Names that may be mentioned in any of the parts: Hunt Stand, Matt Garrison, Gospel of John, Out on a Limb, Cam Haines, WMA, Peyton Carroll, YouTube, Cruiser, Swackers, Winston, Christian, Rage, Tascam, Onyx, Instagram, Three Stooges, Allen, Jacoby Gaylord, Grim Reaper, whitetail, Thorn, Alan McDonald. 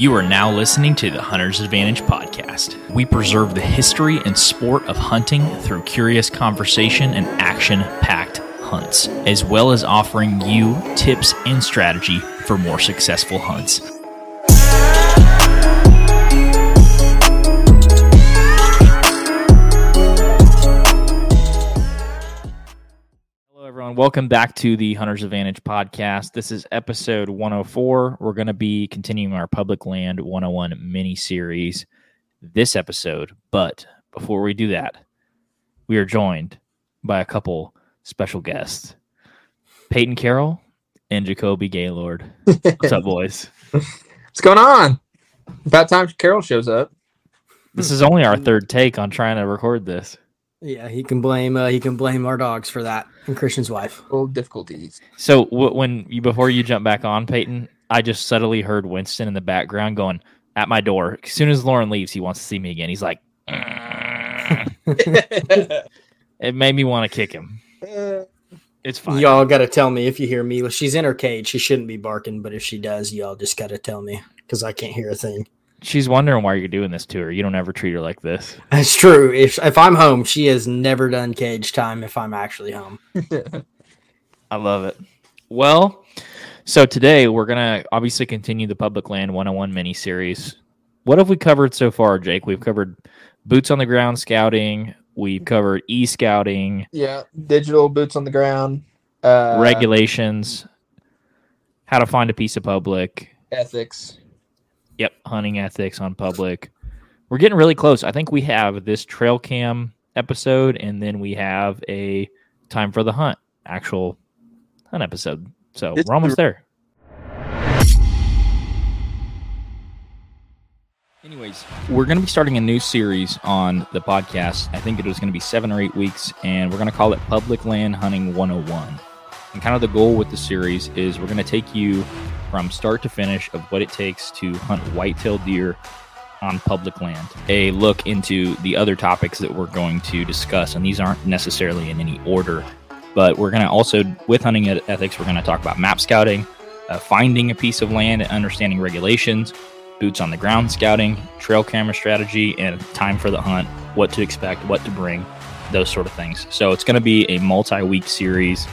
You are now listening to the Hunter's Advantage podcast. We preserve the history and sport of hunting through curious conversation and action-packed hunts, as well as offering you tips and strategy for more successful hunts. Welcome back to the Hunter's Advantage podcast. This is episode 104. We're going to be continuing our Public Land 101 mini-series this episode. But before we do that, we are joined by a couple special guests, Peyton Carroll and Jacoby Gaylord. What's up, boys? What's going on? About time Carroll shows up. This is only our third take on trying to record this. Yeah, he can blame our dogs for that and Christian's wife. Old difficulties. So before you jump back on, Peyton, I just subtly heard Winston in the background going at my door. As soon as Lauren leaves, he wants to see me again. He's like, it made me want to kick him. It's fine. Y'all got to tell me if you hear me. She's in her cage. She shouldn't be barking, but if she does, y'all just got to tell me because I can't hear a thing. She's wondering why you're doing this to her. You don't ever treat her like this. That's true. If I'm home, she has never done cage time if I'm actually home. I love it. Well, so today we're going to obviously continue the Public Land 101 mini-series. What have we covered so far, Jake? We've covered boots on the ground scouting. We've covered e-scouting. Yeah, digital boots on the ground. Regulations. How to find a piece of public. Ethics. Yep, hunting ethics on public. We're getting really close. I think we have this trail cam episode, and then we have a time for the hunt, actual hunt episode. So we're almost there. Anyways, we're going to be starting a new series on the podcast. I think it was going to be 7 or 8 weeks, and we're going to call it Public Land Hunting 101. And kind of the goal with the series is we're going to take you from start to finish of what it takes to hunt white-tailed deer on public land. A look into the other topics that we're going to discuss, and these aren't necessarily in any order, but we're going to also, with hunting ethics, we're going to talk about map scouting, finding a piece of land and understanding regulations, boots on the ground scouting, trail camera strategy, and time for the hunt, what to expect, what to bring, those sort of things. So it's going to be a multi-week series,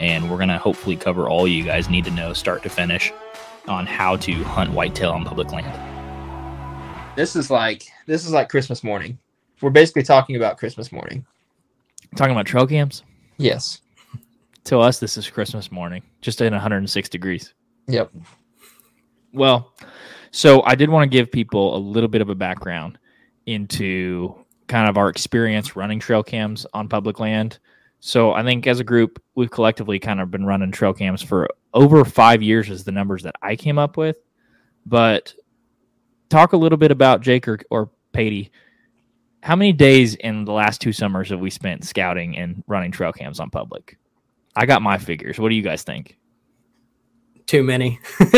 and we're going to hopefully cover all you guys need to know start to finish on how to hunt whitetail on public land. This is like Christmas morning. We're basically talking about Christmas morning. Talking about trail cams? Yes. To us, this is Christmas morning, just in 106 degrees. Yep. Well, so I did want to give people a little bit of a background into kind of our experience running trail cams on public land. So I think as a group, we've collectively kind of been running trail cams for over 5 years is the numbers that I came up with. But talk a little bit about Jake or Patty. How many days in the last 2 summers have we spent scouting and running trail cams on public? I got my figures. What do you guys think? Too many. What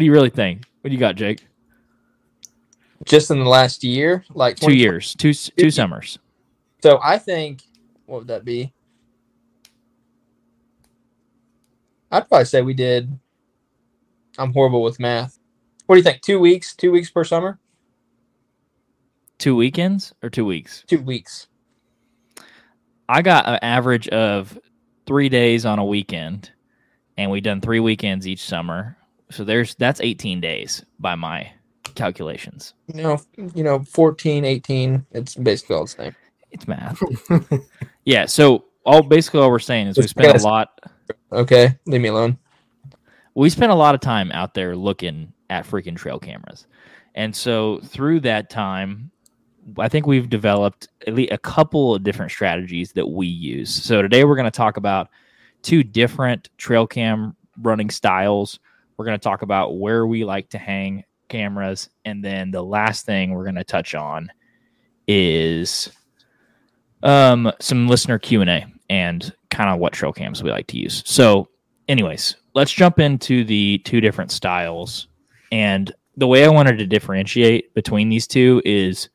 do you really think? What do you got, Jake? Just in the last year, like 2 years, two summers. So I think, what would that be? I'd probably say we did. I'm horrible with math. What do you think? 2 weeks? 2 weeks per summer? 2 weekends or 2 weeks? 2 weeks. I got an average of 3 days on a weekend, and we've done 3 weekends each summer. So that's 18 days by my calculations. 14, 18, it's basically all the same. It's math. Yeah, so all we're saying is we spent a lot. Okay, leave me alone. We spent a lot of time out there looking at freaking trail cameras. And so through that time, I think we've developed at least a couple of different strategies that we use. So today we're going to talk about 2 different trail cam running styles. We're going to talk about where we like to hang cameras, and then the last thing we're going to touch on is some listener Q&A and kind of what trail cams we like to use. So anyways, let's jump into the 2 different styles, and the way I wanted to differentiate between these 2 is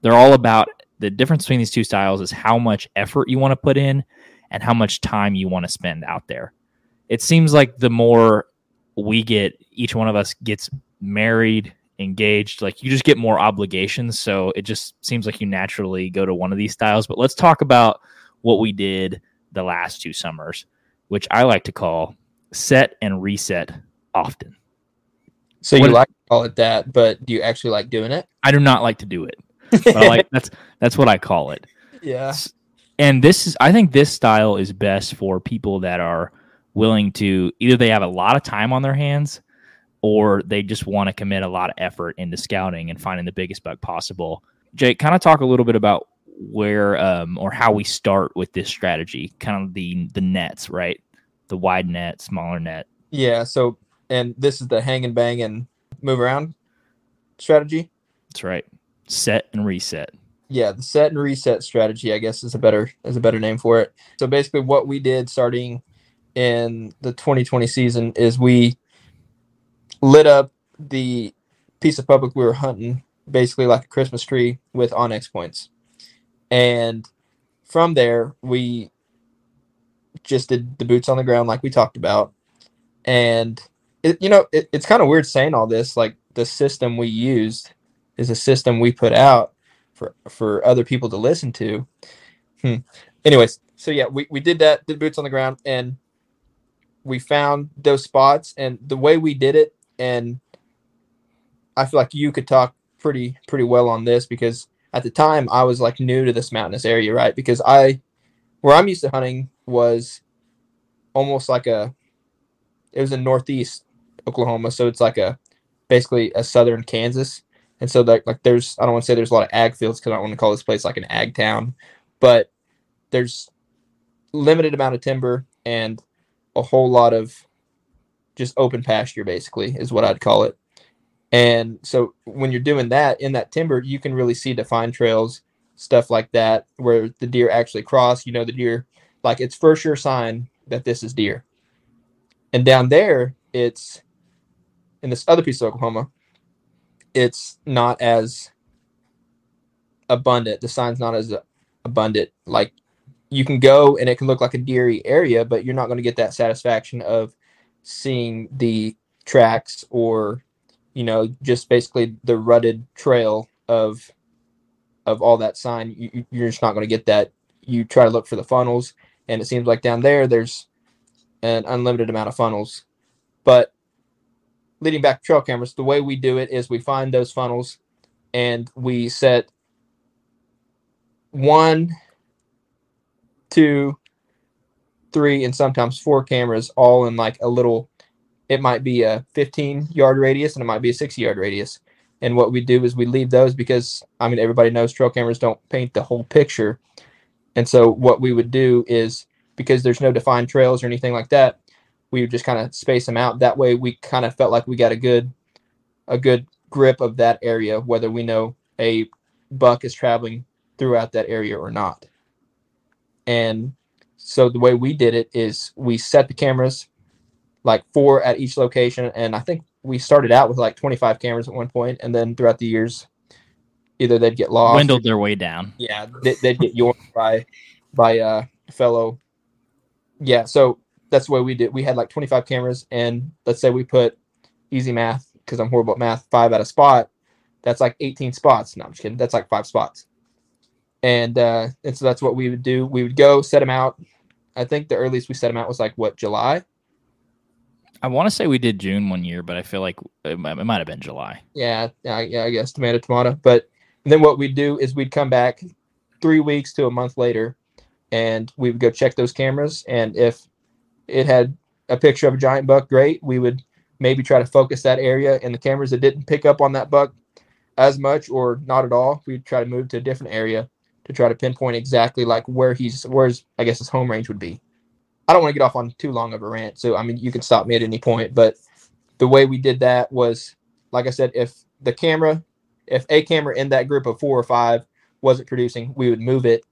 they're all about the difference between these 2 styles is how much effort you want to put in and how much time you want to spend out there. It seems like the more we get, each one of us gets married, engaged, like you just get more obligations. So it just seems like you naturally go to one of these styles. But let's talk about what we did the last two summers, which I like to call set and reset often. So you like to call it that, but do you actually like doing it? I do not like to do it. But I like, that's what I call it. Yeah. And this is, I think this style is best for people that are willing to, either they have a lot of time on their hands or they just want to commit a lot of effort into scouting and finding the biggest buck possible. Jake, kind of talk a little bit about where or how we start with this strategy, kind of the nets, right? The wide net, smaller net. Yeah. So, and this is the hang and bang and move around strategy. That's right. Set and reset. Yeah, the set and reset strategy, I guess, is a better name for it. So basically what we did starting in the 2020 season is we lit up the piece of public we were hunting, basically like a Christmas tree, with Onyx points. And from there, we just did the boots on the ground like we talked about. And, it's kind of weird saying all this, like the system we used is a system we put out for other people to listen to. Anyways, so yeah, we did that, did boots on the ground, and we found those spots and the way we did it. And I feel like you could talk pretty well on this, because at the time I was like new to this mountainous area, right? Because where I'm used to hunting was almost like it was in Northeast Oklahoma. So it's like basically a Southern Kansas. And so like there's, I don't want to say there's a lot of ag fields, because I don't want to call this place like an ag town, but there's limited amount of timber and a whole lot of just open pasture, basically, is what I'd call it. And so when you're doing that in that timber, you can really see defined trails, stuff like that, where the deer actually cross, the deer, like it's for sure sign that this is deer. And down there, it's in this other piece of Oklahoma, it's not as abundant. The sign's not as abundant. Like you can go and it can look like a deery area, but you're not going to get that satisfaction of seeing the tracks or, just basically the rutted trail of all that sign. You're just not going to get that. You try to look for the funnels, and it seems like down there, there's an unlimited amount of funnels. But leading back to trail cameras, the way we do it is we find those funnels and we set 1, 2, 3, and sometimes 4 cameras all in like a little, it might be a 15-yard radius and it might be a 60-yard radius. And what we do is we leave those, because everybody knows trail cameras don't paint the whole picture. And so what we would do is, because there's no defined trails or anything like that, we would just kind of space them out. That way we kind of felt like we got a good grip of that area, whether we know a buck is traveling throughout that area or not. And so the way we did it is we set the cameras, like 4 at each location. And I think we started out with like 25 cameras at one point. And then throughout the years, either they'd get lost. Dwindled their way down. Yeah. They'd get yawned by a fellow. Yeah. So that's the way we did. We had like 25 cameras, and let's say we put, easy math, because I'm horrible at math, 5 at a spot. That's like 18 spots. No, I'm just kidding. That's like 5 spots. And so that's what we would do. We would go set them out. I think the earliest we set them out was like, what, July? I want to say we did June one year, but I feel like it might have been July. Yeah, I guess tomato. But then what we'd do is we'd come back 3 weeks to a month later, and we would go check those cameras. And if it had a picture of a giant buck, great. We would maybe try to focus that area, and the cameras that didn't pick up on that buck as much or not at all, we'd try to move to a different area to try to pinpoint exactly like where his home range would be. I don't want to get off on too long of a rant, so you can stop me at any point. But the way we did that was, like I said, if a camera in that group of 4 or 5 wasn't producing, we would move it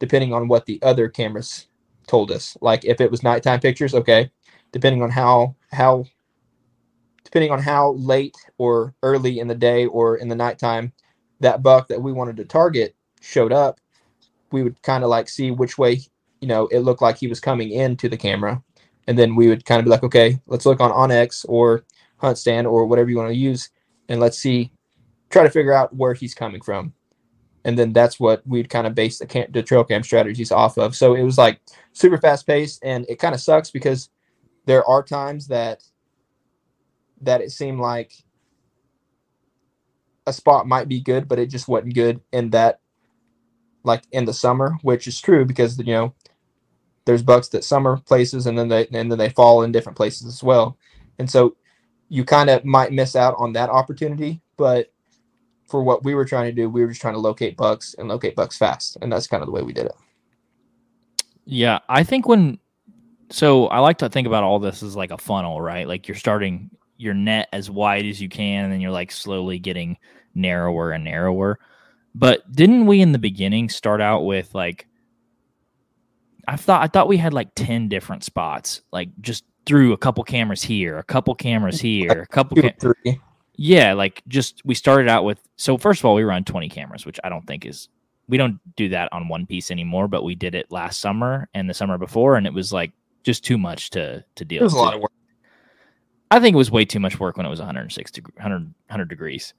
depending on what the other cameras told us. Like if it was nighttime pictures, okay, depending on how late or early in the day or in the nighttime that buck that we wanted to target showed up, we would kind of like see which way it looked like he was coming into the camera, And then we would kind of be like, okay, let's look on Onyx or Hunt Stand or whatever you want to use, and let's see, try to figure out where he's coming from. And then that's what we'd kind of base the trail cam strategies off of. So it was like super fast paced, and it kind of sucks because there are times that it seemed like a spot might be good, but it just wasn't good in that, like in the summer, which is true because, you know, there's bucks that summer places and then they fall in different places as well. And so you kind of might miss out on that opportunity, but for what we were trying to do, we were just trying to locate bucks and locate bucks fast. And that's kind of the way we did it. Yeah. I think I like to think about all this as like a funnel, right? Like you're starting your net as wide as you can, and then you're like slowly getting narrower and narrower. But didn't we in the beginning start out with like, I thought we had like 10 different spots, like just through a couple cameras here, a couple cameras here, a couple. Three. Yeah. Like just, we started out with, so first of all, we were on 20 cameras, which I don't think is, we don't do that on one piece anymore, but we did it last summer and the summer before. And it was like just too much to deal with. It was a lot of work. I think it was way too much work when it was 100 degrees,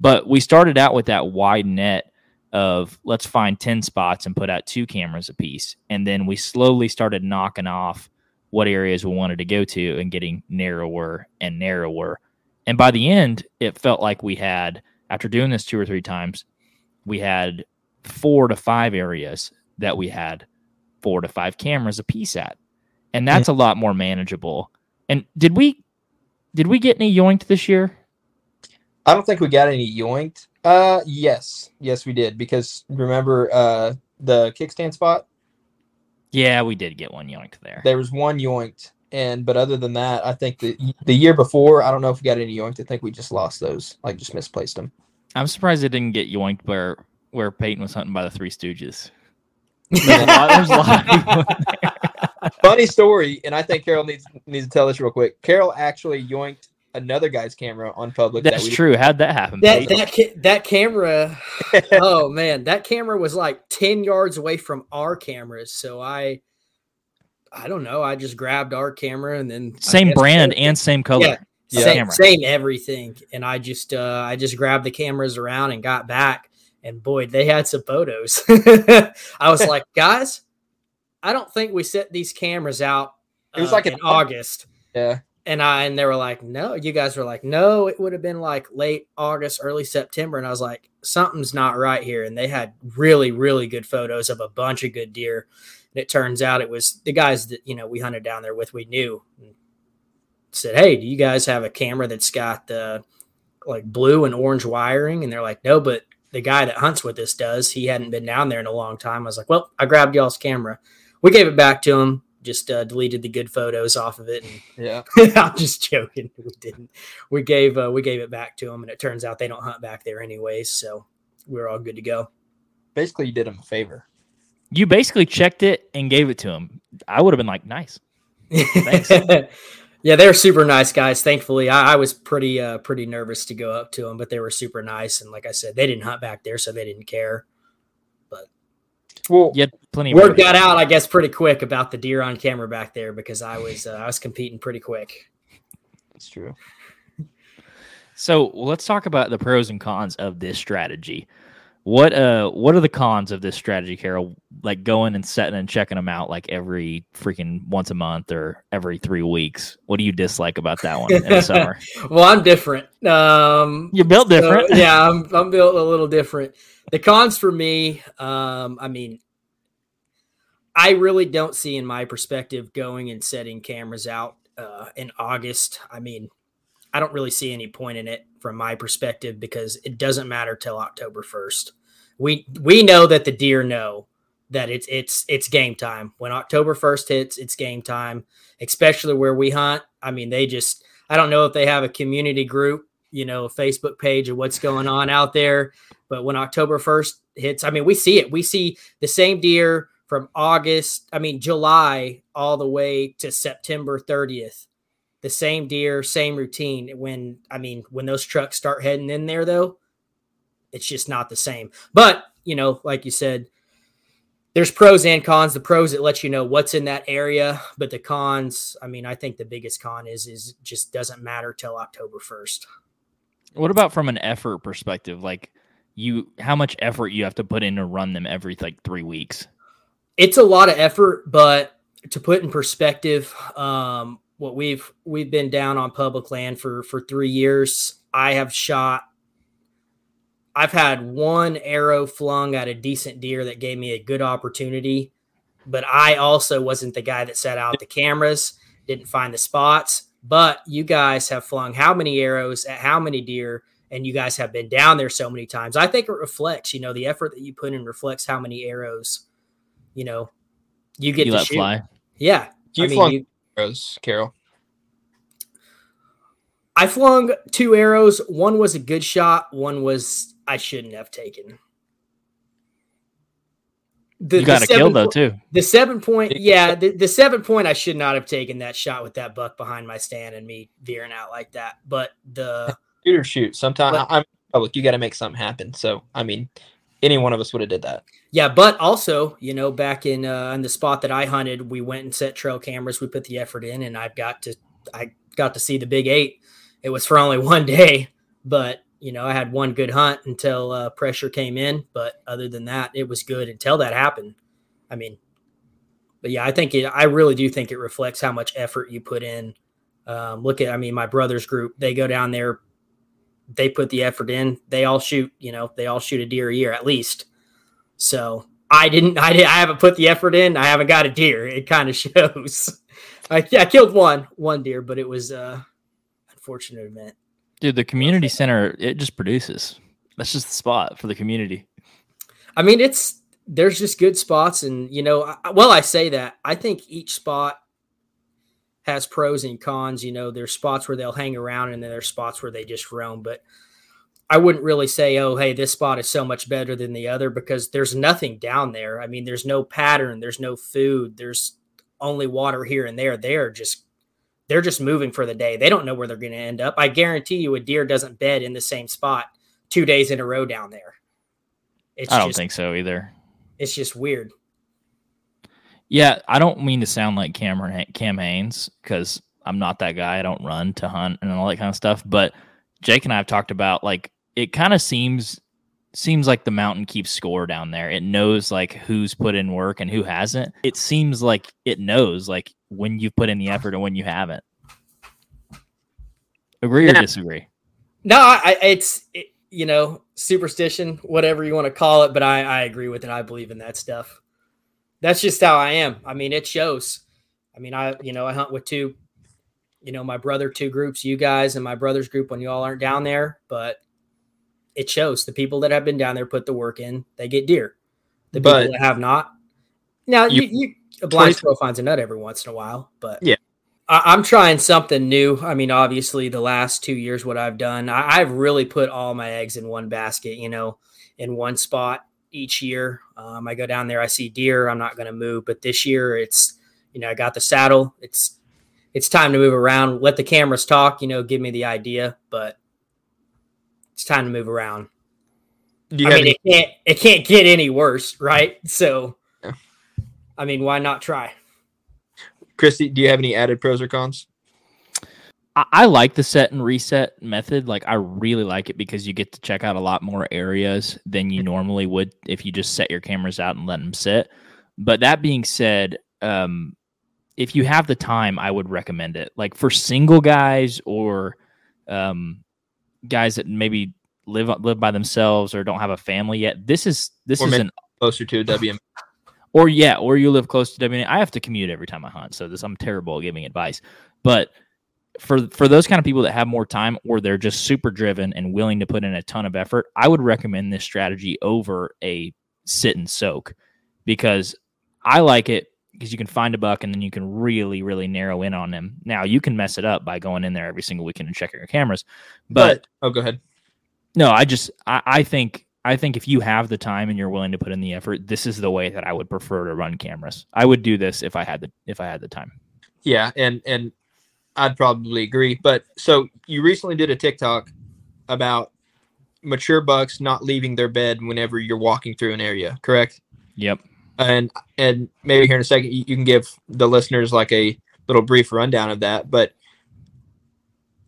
but we started out with that wide net of let's find 10 spots and put out 2 cameras a piece. And then we slowly started knocking off what areas we wanted to go to and getting narrower and narrower. And by the end, it felt like we had, after doing this 2 or 3 times, we had 4 to 5 areas that we had 4 to 5 cameras a piece at. And that's a lot more manageable. And did we get any yoinked this year? I don't think we got any yoinked. Yes, we did. Because remember the kickstand spot? Yeah, we did get one yoinked there. There was one yoinked, but other than that, I think the year before, I don't know if we got any yoinked. I think we just lost those, like just misplaced them. I'm surprised it didn't get yoinked where Peyton was hunting by the Three Stooges. There's a lot of people there. Funny story, and I think Carroll needs to tell this real quick. Carroll actually yoinked another guy's camera on public. That's true. How'd that happen? That camera. Oh man, that camera was like 10 yards away from our cameras. So I don't know. I just grabbed our camera and then same brand and same color. Yeah. Same everything. And I just grabbed the cameras around and got back. And boy, they had some photos. I was like, guys, I don't think we set these cameras out. It was like in August. Yeah. And they were like, no, you guys were like, no, it would have been like late August, early September. And I was like, something's not right here. And they had really, really good photos of a bunch of good deer. And it turns out it was the guys that, you know, we hunted down there with, we knew, and said, hey, do you guys have a camera that's got the like blue and orange wiring? And they're like, no, but the guy that hunts with us does. He hadn't been down there in a long time. I was like, well, I grabbed y'all's camera. We gave it back to him. Just deleted the good photos off of it. And yeah, I'm just joking. We didn't. We gave it back to them, and it turns out they don't hunt back there anyways, so we're all good to go. Basically, you did them a favor. You basically checked it and gave it to them. I would have been like, nice. Thanks. Yeah, they were super nice guys. Thankfully, I was pretty nervous to go up to them, but they were super nice. And like I said, they didn't hunt back there, so they didn't care. Well, word got out, I guess, pretty quick about the deer on camera back there because I was competing pretty quick. That's true. So let's talk about the pros and cons of this strategy. What are the cons of this strategy, Carroll? Like going and setting and checking them out like every freaking once a month or every 3 weeks. What do you dislike about that one in the summer? Well, I'm different. You're built different. So, yeah, I'm built a little different. The cons for me, I mean, I really don't see in my perspective going and setting cameras out in August. I mean, I don't really see any point in it from my perspective because it doesn't matter till October 1st. We know that the deer know that it's game time. When October 1st hits, it's game time, especially where we hunt. I mean, I don't know if they have a community group, you know, a Facebook page of what's going on out there. But when October 1st hits, I mean, we see it. We see the same deer from July all the way to September 30th. The same deer, same routine. When those trucks start heading in there, though, it's just not the same. But, you know, like you said, there's pros and cons. The pros, it lets you know what's in that area, but the cons, I mean, I think the biggest con is just doesn't matter till October 1st. What about from an effort perspective? Like how much effort you have to put in to run them every like 3 weeks? It's a lot of effort, but to put in perspective, what we've been down on public land for 3 years. I've had one arrow flung at a decent deer that gave me a good opportunity, but I also wasn't the guy that set out the cameras, didn't find the spots. But you guys have flung how many arrows at how many deer, and you guys have been down there so many times. I think it reflects, the effort that you put in reflects how many arrows, you get you to let shoot. Fly. Yeah. Do you flung arrows, Carroll? I flung 2 arrows. One was a good shot. One was I shouldn't have taken. You got a kill though too. The 7 point, yeah, the 7 point I should not have taken that shot with that buck behind my stand and me veering out like that. But the shooter shoot. Sometimes I'm public. You got to make something happen. So I mean, any one of us would have did that. Yeah, but also, back in the spot that I hunted, we went and set trail cameras. We put the effort in, and I got to see the big 8. It was for only one day, but I had one good hunt until pressure came in. But other than that, it was good until that happened. I mean, but yeah, I really do think it reflects how much effort you put in. My brother's group, they go down there, they put the effort in, they all shoot, they all shoot a deer a year at least. So I haven't put the effort in. I haven't got a deer. It kind of shows. I killed one deer, but it was, fortunate event. Dude, the community center, it just produces. That's just the spot for the community. I mean, there's just good spots, and I say that I think each spot has pros and cons. There's spots where they'll hang around, and then there's spots where they just roam. But I wouldn't really say, oh, hey, this spot is so much better than the other, because there's nothing down there. I mean, there's no pattern, there's no food, there's only water here and there. They're just moving for the day. They don't know where they're going to end up. I guarantee you a deer doesn't bed in the same spot 2 days in a row down there. I don't think so either. It's just weird. Yeah, I don't mean to sound like Cam Haines, because I'm not that guy. I don't run to hunt and all that kind of stuff. But Jake and I have talked about, like, it kind of seems like the mountain keeps score down there. It knows like who's put in work and who hasn't. It seems like it knows like when you've put in the effort and when you haven't. Agree or disagree? No, superstition, whatever you want to call it, but I agree with it. I believe in that stuff. That's just how I am. I mean, it shows. I mean, I hunt with two, my brother, two groups, you guys and my brother's group when you all aren't down there, but it shows. The people that have been down there put the work in, they get deer. The people that have not. Now, a blind squirrel finds a nut every once in a while, but yeah, I'm trying something new. I mean, obviously, the last 2 years, what I've done, I've really put all my eggs in one basket, in one spot each year. I go down there, I see deer, I'm not going to move. But this year, it's, I got the saddle. It's time to move around. Let the cameras talk, give me the idea, but it's time to move around. It can't get any worse, right? So, yeah. I mean, why not try? Christy, do you have any added pros or cons? I like the set and reset method. Like, I really like it because you get to check out a lot more areas than you normally would if you just set your cameras out and let them sit. But that being said, if you have the time, I would recommend it. Like, for single guys or guys that maybe live by themselves or don't have a family yet. This is closer to WM. or you live close to WM. I have to commute every time I hunt, so I'm terrible at giving advice. But for those kind of people that have more time or they're just super driven and willing to put in a ton of effort, I would recommend this strategy over a sit and soak, because I like it because you can find a buck and then you can really, really narrow in on him. Now, you can mess it up by going in there every single weekend and checking your cameras. But oh, go ahead. No, I think if you have the time and you're willing to put in the effort, this is the way that I would prefer to run cameras. I would do this if I had the time. Yeah, and I'd probably agree. But so you recently did a TikTok about mature bucks not leaving their bed whenever you're walking through an area, correct? Yep. And maybe here in a second, you can give the listeners like a little brief rundown of that, but,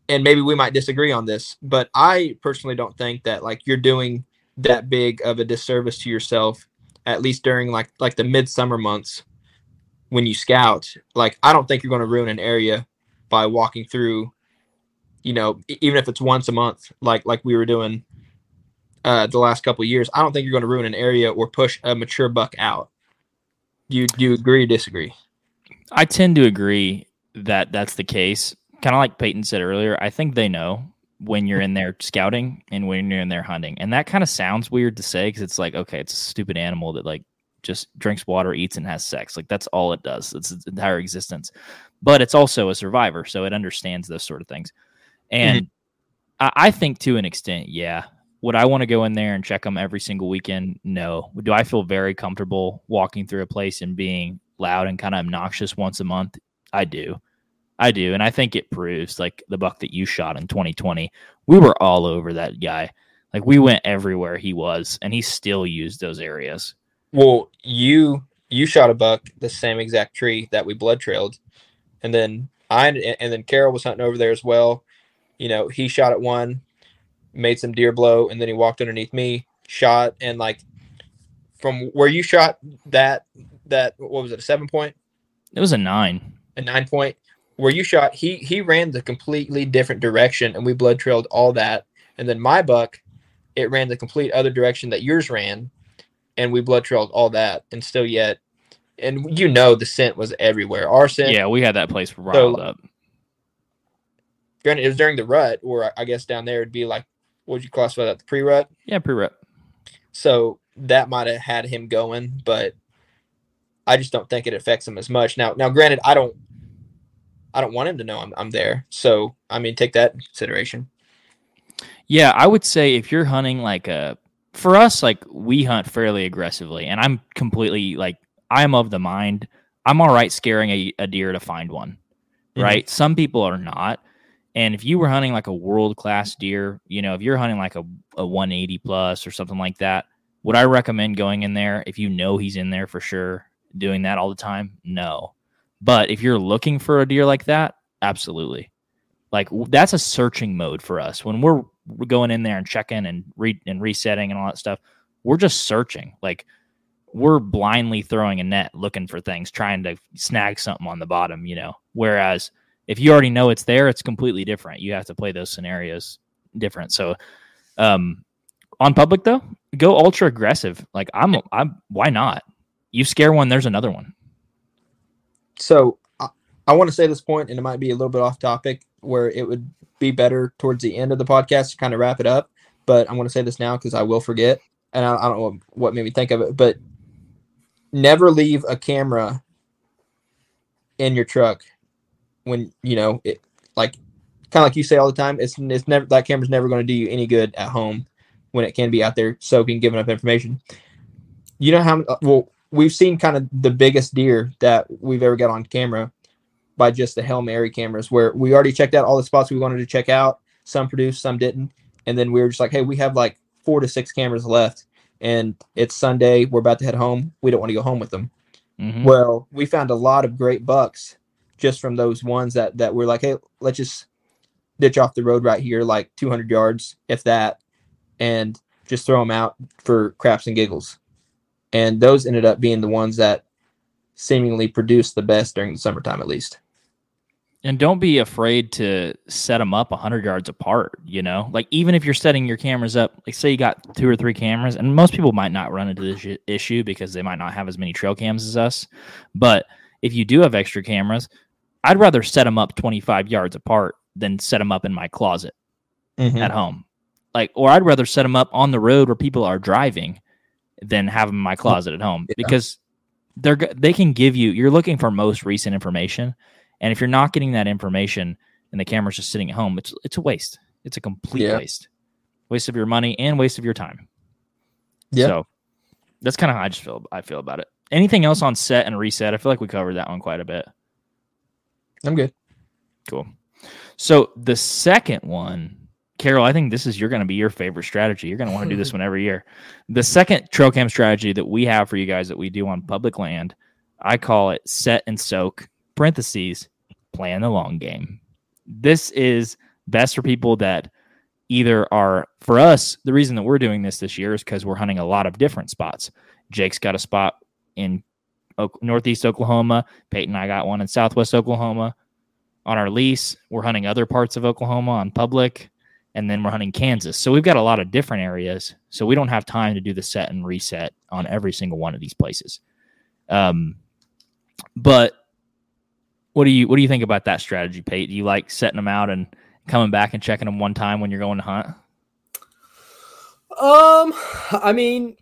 and maybe we might disagree on this, but I personally don't think that like you're doing that big of a disservice to yourself, at least during like the midsummer months when you scout. Like, I don't think you're going to ruin an area by walking through, you know, even if it's once a month, like we were doing the last couple of years. I don't think you're going to ruin an area or push a mature buck out. Do you agree or disagree? I tend to agree that that's the case. Kind of like Peyton said earlier, I think they know when you're in there scouting and when you're in there hunting. And that kind of sounds weird to say because it's like, okay, it's a stupid animal that like just drinks water, eats, and has sex. Like that's all it does. It's its entire existence. But it's also a survivor, so it understands those sort of things. And I think to an extent, yeah. Would I want to go in there and check them every single weekend? No. Do I feel very comfortable walking through a place and being loud and kind of obnoxious once a month? I do. And I think it proves like the buck that you shot in 2020, we were all over that guy. Like we went everywhere he was and he still used those areas. Well, you shot a buck, the same exact tree that we blood trailed. And then and then Carroll was hunting over there as well. You know, he shot at one, made some deer blow, and then he walked underneath me, shot, and like from where you shot that what was it, a 7 point? It was a nine point. Where you shot, he ran the completely different direction, and we blood trailed all that. And then my buck, it ran the complete other direction that yours ran, and we blood trailed all that. And still yet, and you know the scent was everywhere. Our scent, yeah, we had that place riled up. Granted, it was during the rut, or I guess down there it'd be like, would you classify that, the pre-rut? Yeah, pre-rut. So that might have had him going, but I just don't think it affects him as much. Now, granted, I don't want him to know I'm there. So I mean, take that into consideration. Yeah, I would say if you're hunting for us, like we hunt fairly aggressively, and I'm completely like I'm of the mind I'm all right scaring a deer to find one, right? Mm-hmm. Some people are not. And if you were hunting like a world-class deer, you know, if you're hunting like a 180 plus or something like that, would I recommend going in there if you know he's in there for sure, doing that all the time? No. But if you're looking for a deer like that, absolutely. Like that's a searching mode for us. When we're going in there and checking and resetting and all that stuff, we're just searching. Like we're blindly throwing a net looking for things, trying to snag something on the bottom, you know, whereas if you already know it's there, it's completely different. You have to play those scenarios different. So on public though, go ultra aggressive. Like I'm why not? You scare one, there's another one. So I want to say this point, and it might be a little bit off topic where it would be better towards the end of the podcast to kind of wrap it up. But I'm going to say this now because I will forget. And I don't know what made me think of it, but never leave a camera in your truck. When you know it, like kind of like you say all the time, it's never, that camera's never going to do you any good at home when it can be out there soaking, giving up information. You know how well we've seen kind of the biggest deer that we've ever got on camera by just the Hail Mary cameras, where we already checked out all the spots we wanted to check out. Some produced, some didn't, and then we were just like, hey, we have like 4 to 6 cameras left, and it's Sunday, we're about to head home. We don't want to go home with them. Mm-hmm. Well, we found a lot of great bucks just from those ones that we're like, hey, let's just ditch off the road right here, like 200 yards, if that, and just throw them out for craps and giggles. And those ended up being the ones that seemingly produced the best during the summertime, at least. And don't be afraid to set them up 100 yards apart, you know? Like, even if you're setting your cameras up, like, say you got 2 or 3 cameras, and most people might not run into this issue because they might not have as many trail cams as us, but if you do have extra cameras, I'd rather set them up 25 yards apart than set them up in my closet at home. Like, or I'd rather set them up on the road where people are driving than have them in my closet at home, because they can give you're looking for most recent information. And if you're not getting that information and the camera's just sitting at home, it's a waste. It's a complete waste of your money and waste of your time. Yeah. So that's kind of how I feel about it. Anything else on set and reset? I feel like we covered that one quite a bit. I'm good. Cool. So the second one Carroll, I think this is going to be your favorite strategy. You're going to want to do this one every year. The second trail cam strategy that we have for you guys that we do on public land, I call it set and soak, parentheses, playing the long game. This is best for people that either are, for us, the reason that we're doing this year is because we're hunting a lot of different spots. Jake's got a spot in Northeast Oklahoma. Peyton and I got one in Southwest Oklahoma. On our lease, we're hunting other parts of Oklahoma on public, and then we're hunting Kansas. So we've got a lot of different areas, so we don't have time to do the set and reset on every single one of these places. But what do you think about that strategy, Pate? Do you like setting them out and coming back and checking them one time when you're going to hunt? I mean,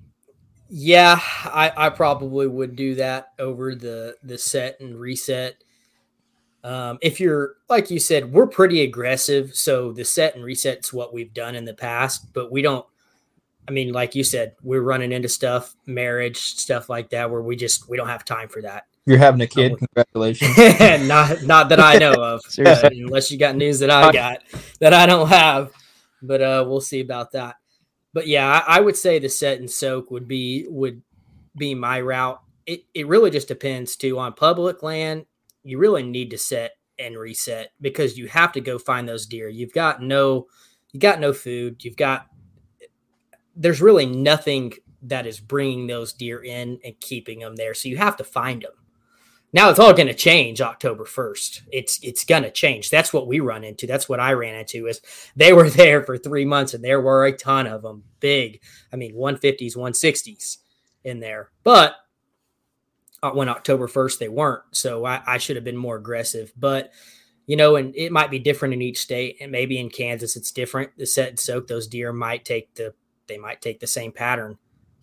yeah, I probably would do that over the set and reset. If you're, like you said, we're pretty aggressive. So the set and reset's what we've done in the past, but we don't, I mean, like you said, we're running into stuff, marriage, stuff like that, where we don't have time for that. You're having a kid. Congratulations. not that I know of. Seriously. Unless you got news that I got that I don't have, but, we'll see about that. But yeah, I would say the set and soak would be my route. It really just depends too on public land. You really need to set and reset because you have to go find those deer. You got no food. There's really nothing that is bringing those deer in and keeping them there. So you have to find them. Now it's all going to change October 1st. It's going to change. That's what we run into. That's what I ran into is they were there for 3 months and there were a ton of them big. I mean, 150s, 160s in there, but when October 1st, they weren't. So I should have been more aggressive, but you know, and it might be different in each state. And maybe in Kansas, it's different. The set and soak, those deer might take the same pattern.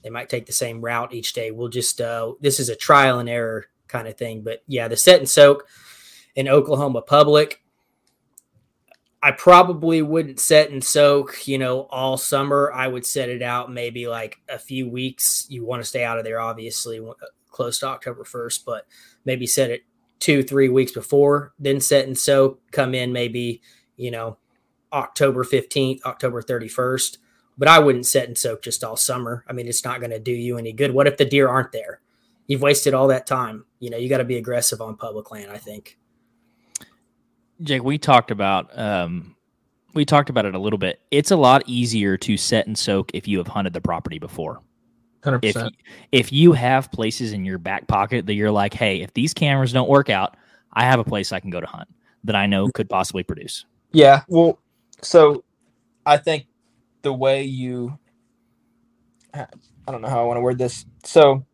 They might take the same route each day. We'll just, this is a trial and error kind of thing, but yeah, the set and soak in Oklahoma public, I probably wouldn't set and soak, you know, all summer. I would set it out maybe like a few weeks. You want to stay out of there, obviously, close to October 1st, but maybe set it 2-3 weeks before, then set and soak, come in maybe, you know, October 15th, October 31st. But I wouldn't set and soak just all summer. I mean, it's not going to do you any good. What if the deer aren't there? You've wasted all that time. You know, you got to be aggressive on public land, I think. Jake, we talked about it a little bit. It's a lot easier to set and soak if you have hunted the property before. 100%. If you have places in your back pocket that you're like, hey, if these cameras don't work out, I have a place I can go to hunt that I know could possibly produce. Yeah, well, so I think the way you – I don't know how I want to word this. So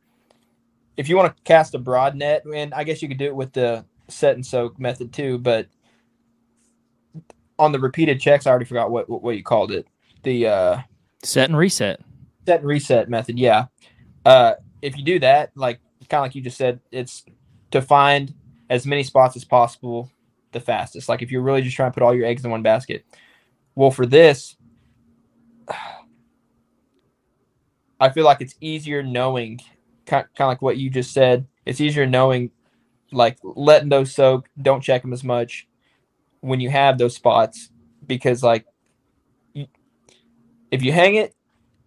if you want to cast a broad net, and I guess you could do it with the set and soak method too, but on the repeated checks, I already forgot what you called it. The set and reset. Set and reset method, yeah. If you do that, like kind of like you just said, it's to find as many spots as possible the fastest. Like if you're really just trying to put all your eggs in one basket. Well, for this, I feel like it's easier knowing, kind of like what you just said, it's easier knowing, like letting those soak, don't check them as much when you have those spots because like if you hang it,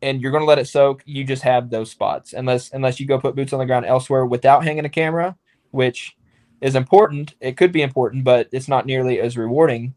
and you're going to let it soak, you just have those spots. Unless you go put boots on the ground elsewhere without hanging a camera, which is important. It could be important, but it's not nearly as rewarding.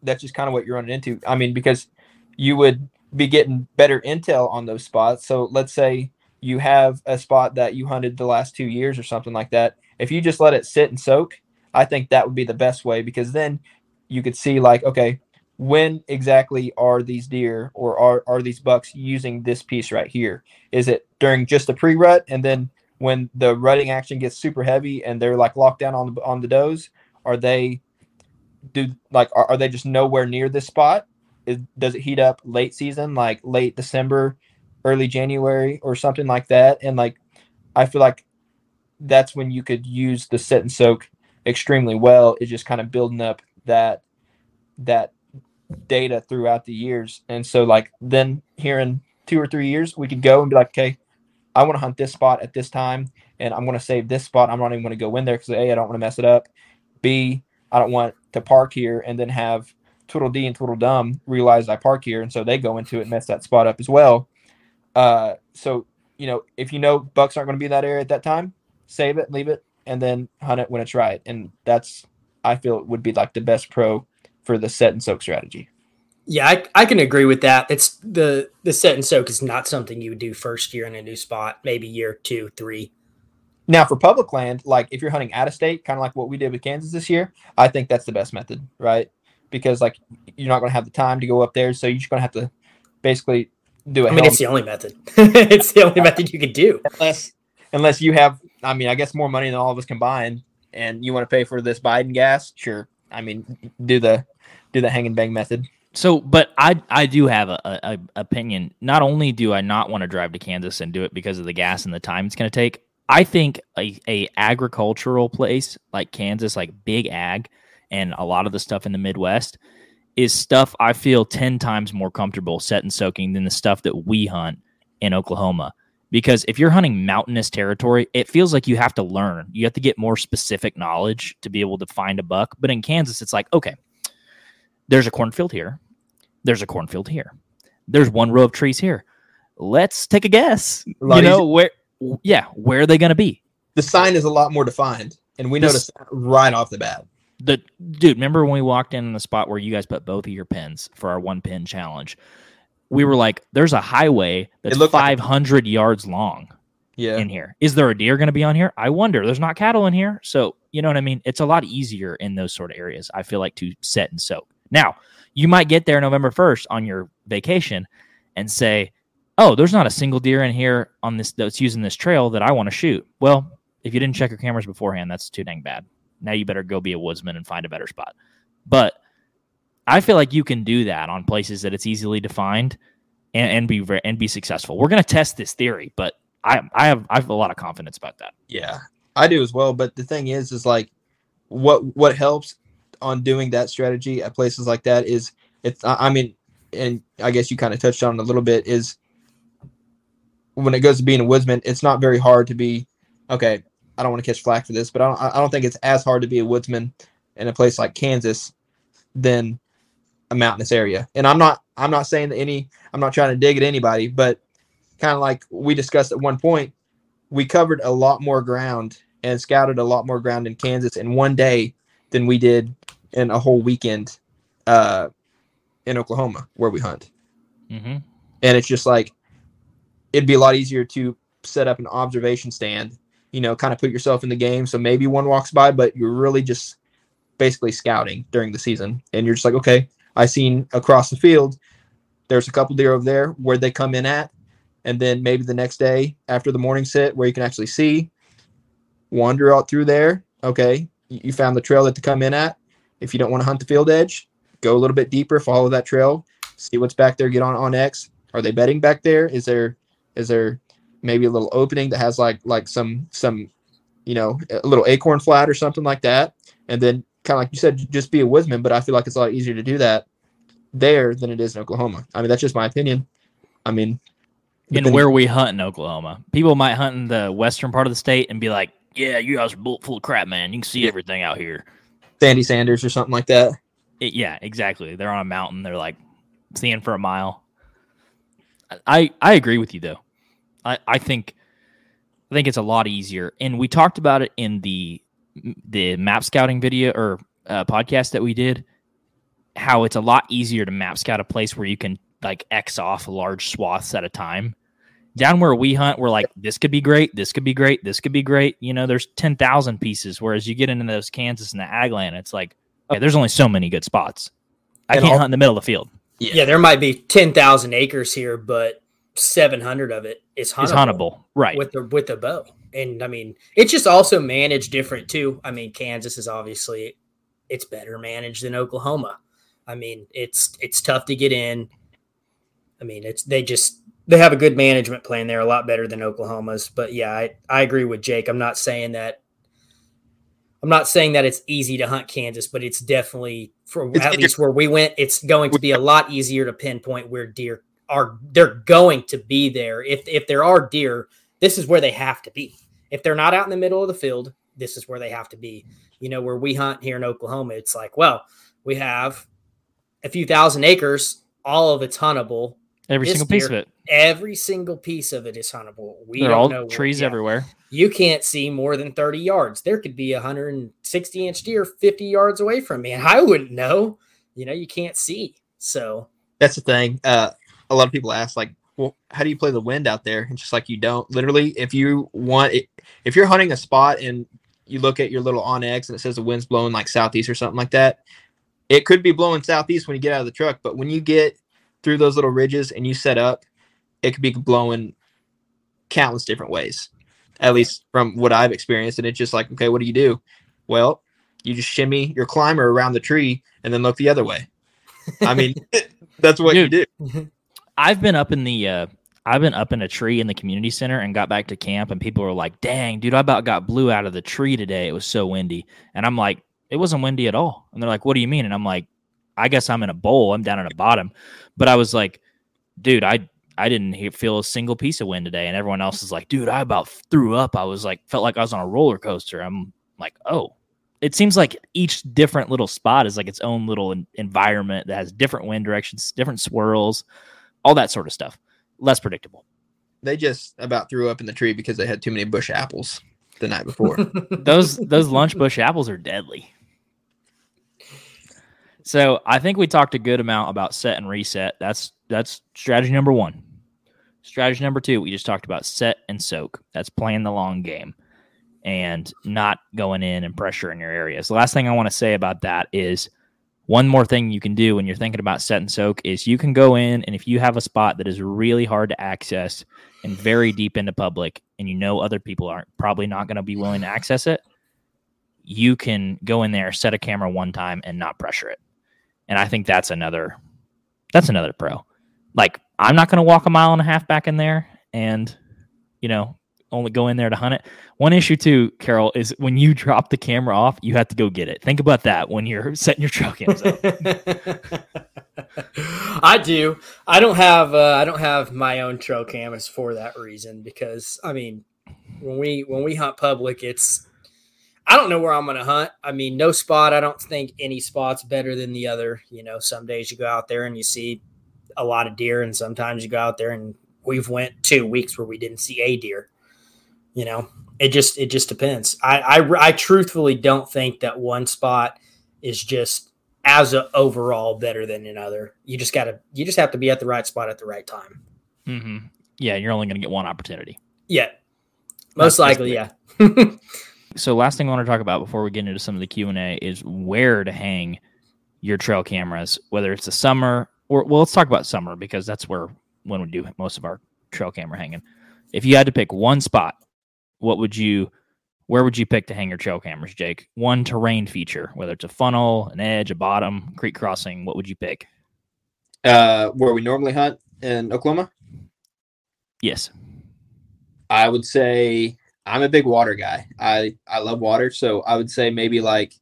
That's just kind of what you're running into. I mean, because you would be getting better intel on those spots. So let's say you have a spot that you hunted the last 2 years or something like that. If you just let it sit and soak, I think that would be the best way because then you could see like, okay, when exactly are these deer or are these bucks using this piece right here? Is it during just the pre-rut and then when the rutting action gets super heavy and they're like locked down on the does, are they just nowhere near this spot? Does it heat up late season, like late December, early January or something like that? And like, I feel like that's when you could use the set and soak extremely well. It's just kind of building up that data throughout the years, and so like then here in 2 or 3 years we could go and be like, okay, I want to hunt this spot at this time and I'm going to save this spot. I'm not even going to go in there because A, I don't want to mess it up, B, I don't want to park here and then have Tweedledee and Tweedledum realize I park here, and so they go into it and mess that spot up as well. So, you know, if you know bucks aren't going to be in that area at that time, save it, leave it, and then hunt it when it's right. And that's, I feel, it would be like the best pro for the set and soak strategy. Yeah, I can agree with that. It's the set and soak is not something you would do first year in a new spot, maybe year 2, 3. Now, for public land, like if you're hunting out of state, kind of like what we did with Kansas this year, I think that's the best method, right? Because, like, you're not going to have the time to go up there, so you're just going to have to basically do it. I mean, it's the only method. It's the only method you can do. Unless you have, I mean, I guess more money than all of us combined, and you want to pay for this Biden gas, sure. I mean, do the hang and bang method. So, but I do have a opinion. Not only do I not want to drive to Kansas and do it because of the gas and the time it's going to take, I think a agricultural place like Kansas, like big ag, and a lot of the stuff in the Midwest is stuff I feel 10 times more comfortable set and soaking than the stuff that we hunt in Oklahoma. Because if you're hunting mountainous territory, it feels like you have to learn. You have to get more specific knowledge to be able to find a buck. But in Kansas, it's like, okay, there's a cornfield here. There's a cornfield here. There's one row of trees here. Let's take a guess. You know, where are they going to be? The sign is a lot more defined, and we noticed that right off the bat. Dude, remember when we walked in on the spot where you guys put both of your pins for our one pin challenge? We were like, there's a highway that's 500 yards long in here. Is there a deer going to be on here? I wonder. There's not cattle in here. So, you know what I mean? It's a lot easier in those sort of areas, I feel like, to set and soak. Now, you might get there November 1st on your vacation and say, oh, there's not a single deer in here on this that's using this trail that I want to shoot. Well, if you didn't check your cameras beforehand, that's too dang bad. Now you better go be a woodsman and find a better spot. But I feel like you can do that on places that it's easily defined and be successful. We're going to test this theory, but I have a lot of confidence about that. Yeah, I do as well. But the thing is like what helps on doing that strategy at places like that is it's, I mean, and I guess you kind of touched on it a little bit, is when it goes to being a woodsman, it's not very hard to be, okay, I don't want to catch flack for this, but I don't think it's as hard to be a woodsman in a place like Kansas than a mountainous area. And I'm not saying that I'm not trying to dig at anybody, but kind of like we discussed at one point, we covered a lot more ground and scouted a lot more ground in Kansas in one day than we did in a whole weekend in Oklahoma where we hunt. Mm-hmm. And it's just like, it'd be a lot easier to set up an observation stand, you know, kind of put yourself in the game. So maybe one walks by, but you're really just basically scouting during the season. And you're just like, okay, I seen across the field, there's a couple deer over there where they come in at. And then maybe the next day after the morning sit where you can actually see, wander out through there. Okay, you found the trail that to come in at. If you don't want to hunt the field edge, go a little bit deeper, follow that trail, see what's back there, get on Onyx. Are they bedding back there? Is there maybe a little opening that has like some, you know, a little acorn flat or something like that? And then kind of like you said, just be a woodsman, but I feel like it's a lot easier to do that there than it is in Oklahoma. I mean, that's just my opinion. I mean, in where we hunt in Oklahoma, people might hunt in the western part of the state and be like, yeah, you guys are full of crap, man. You can see everything out here. Sandy Sanders or something like that. Yeah, exactly. They're on a mountain. They're like seeing for a mile. I agree with you though. I think it's a lot easier, and we talked about it in the map scouting video or podcast that we did. How it's a lot easier to map scout a place where you can like X off large swaths at a time. Down where we hunt, we're like, this could be great, this could be great, this could be great. You know, there's 10,000 pieces. Whereas you get into those Kansas and the ag land, it's like, okay, there's only so many good spots. I can't hunt in the middle of the field. Yeah, there might be 10,000 acres here, but 700 of it is huntable, right? With the bow. And I mean, it's just also managed different too. I mean, Kansas is obviously, it's better managed than Oklahoma. I mean, it's tough to get in. I mean, they have a good management plan there, a lot better than Oklahoma's. But yeah, I agree with Jake. I'm not saying that it's easy to hunt Kansas, but it's definitely, at least where we went, it's going to be a lot easier to pinpoint where deer are. They're going to be there. If there are deer, this is where they have to be. If they're not out in the middle of the field, this is where they have to be. You know, where we hunt here in Oklahoma, it's like, well, we have a few thousand acres, all of it's huntable. Every single piece of it. Every single piece of it is huntable. There don't know trees everywhere. You can't see more than 30 yards. There could be a 160-inch deer 50 yards away from me, and I wouldn't know. You know, you can't see. So that's the thing. A lot of people ask, like, well, how do you play the wind out there? And just like you don't. Literally, if you want it, if you're hunting a spot and you look at your little Onyx and it says the wind's blowing like southeast or something like that, it could be blowing southeast when you get out of the truck. But when you get through those little ridges and you set up, it could be blowing countless different ways, at least from what I've experienced. And it's just like, okay, what do? Well, you just shimmy your climber around the tree and then look the other way. I mean, that's what you do. I've been up in the, I've been up in a tree in the community center and got back to camp, and people were like, dang, dude, I about got blew out of the tree today. It was so windy. And I'm like, it wasn't windy at all. And they're like, what do you mean? And I'm like, I guess I'm in a bowl. I'm down at the bottom. But I was like, dude, I didn't feel a single piece of wind today. And everyone else is like, dude, I about threw up. I was like, felt like I was on a roller coaster. I'm like, oh, it seems like each different little spot is like its own little environment that has different wind directions, different swirls, all that sort of stuff. Less predictable. They just about threw up in the tree because they had too many bush apples the night before. those lunch bush apples are deadly. So I think we talked a good amount about set and reset. That's strategy number one. Strategy number two, we just talked about set and soak. That's playing the long game and not going in and pressuring your areas. The last thing I want to say about that is one more thing you can do when you're thinking about set and soak is you can go in, and if you have a spot that is really hard to access and very deep into public, and you know other people aren't probably not going to be willing to access it, you can go in there, set a camera one time, and not pressure it. And I think that's another pro. Like, I'm not going to walk 1.5 miles back in there and, you know, only go in there to hunt it. One issue too, Carroll, is when you drop the camera off, you have to go get it. Think about that when you're setting your trail cams up. I don't have my own trail cameras for that reason, because I mean, when we hunt public, it's, I don't know where I'm going to hunt. I mean, no spot. I don't think any spot's better than the other. You know, some days you go out there and you see a lot of deer, and sometimes you go out there and we've went 2 weeks where we didn't see a deer. You know, it just depends. I truthfully don't think that one spot is just as a overall better than another. You just have to be at the right spot at the right time. Mm-hmm. Yeah. You're only going to get one opportunity. Yeah. Most likely. Yeah. So last thing I want to talk about before we get into some of the Q&A is where to hang your trail cameras, whether it's the summer or, well, let's talk about summer because that's when we do most of our trail camera hanging. If you had to pick one spot, where would you pick to hang your trail cameras, Jake? One terrain feature, whether it's a funnel, an edge, a bottom, creek crossing, what would you pick? Where we normally hunt in Oklahoma? Yes. I would say I'm a big water guy. I love water. So I would say maybe like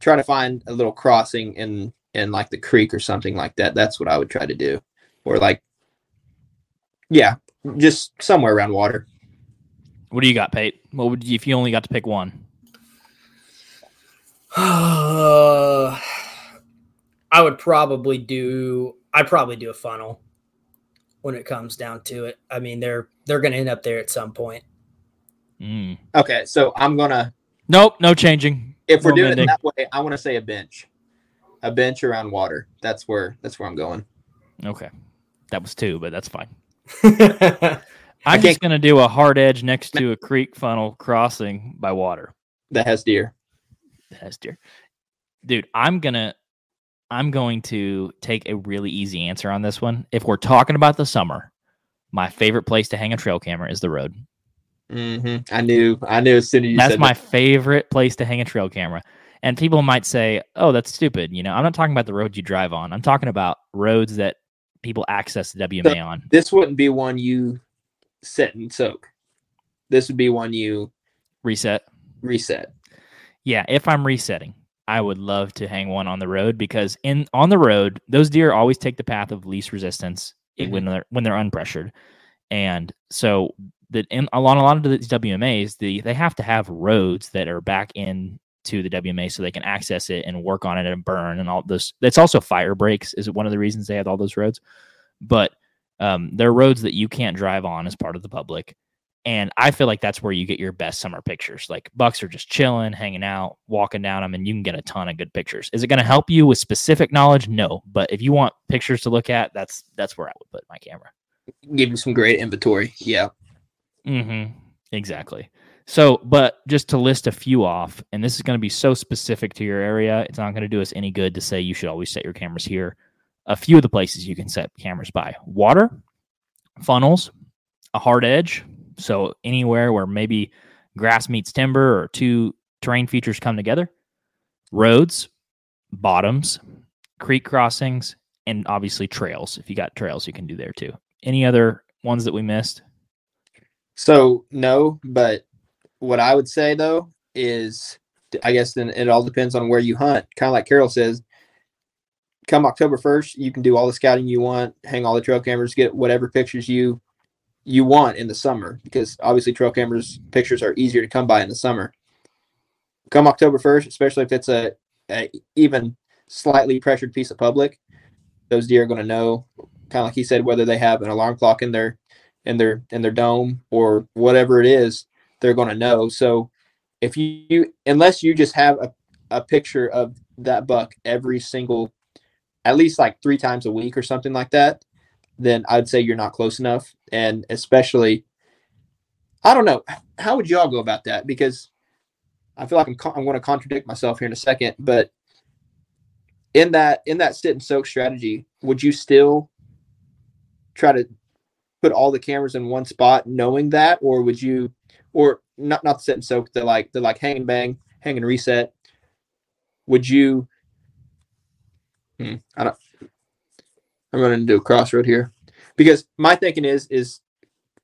try to find a little crossing in like the creek or something like that. That's what I would try to do. Or like, yeah, just somewhere around water. What do you got, Pate? What would you, if you only got to pick one? I'd probably do a funnel when it comes down to it. I mean, they're going to end up there at some point. Mm. Okay, so I'm going to... Nope, no changing. If we're doing it that way, I want to say a bench. A bench around water. That's where I'm going. Okay. That was two, but that's fine. I'm just going to do a hard edge next to a creek funnel crossing by water. That has deer. Dude, I'm going to take a really easy answer on this one. If we're talking about the summer, my favorite place to hang a trail camera is the road. Mm-hmm. I knew as soon as you said that. That's my favorite place to hang a trail camera. And people might say, oh, that's stupid. You know, I'm not talking about the road you drive on. I'm talking about roads that people access the WMA on. This wouldn't be one you... set and soak. This would be one you reset. Yeah, if I'm resetting, I would love to hang one on the road because on the road, those deer always take the path of least resistance when they're unpressured. And so that along a lot of these WMAs, they have to have roads that are back in to the WMA so they can access it and work on it and burn and all those. That's also fire breaks is one of the reasons they have all those roads, but they're roads that you can't drive on as part of the public. And I feel like that's where you get your best summer pictures. Like bucks are just chilling, hanging out, walking down them, and you can get a ton of good pictures. Is it going to help you with specific knowledge? No, but if you want pictures to look at, that's where I would put my camera. Give you some great inventory. Yeah. Mm-hmm. Exactly. So, but just to list a few off, and this is going to be so specific to your area, it's not going to do us any good to say you should always set your cameras here. A few of the places you can set cameras by: water, funnels, a hard edge. So anywhere where maybe grass meets timber or two terrain features come together, roads, bottoms, creek crossings, and obviously trails. If you got trails, you can do there too. Any other ones that we missed? So no, but what I would say though is, I guess then it all depends on where you hunt. Kind of like Carroll says, come October 1st, you can do all the scouting you want, hang all the trail cameras, get whatever pictures you want in the summer, because obviously trail cameras pictures are easier to come by in the summer. Come October 1st, especially if it's a even slightly pressured piece of public, those deer are going to know, kind of like he said, whether they have an alarm clock in their dome or whatever it is, they're going to know. So if you unless you just have a picture of that buck every single, at least like 3 times a week or something like that, then I'd say you're not close enough. And especially, I don't know, how would y'all go about that? Because I feel like I'm going to contradict myself here in a second, but in that sit and soak strategy, would you still try to put all the cameras in one spot knowing that, or would you, or not sit and soak, they're like hang and bang, hang and reset. Would you, I'm running into a crossroad here, because my thinking is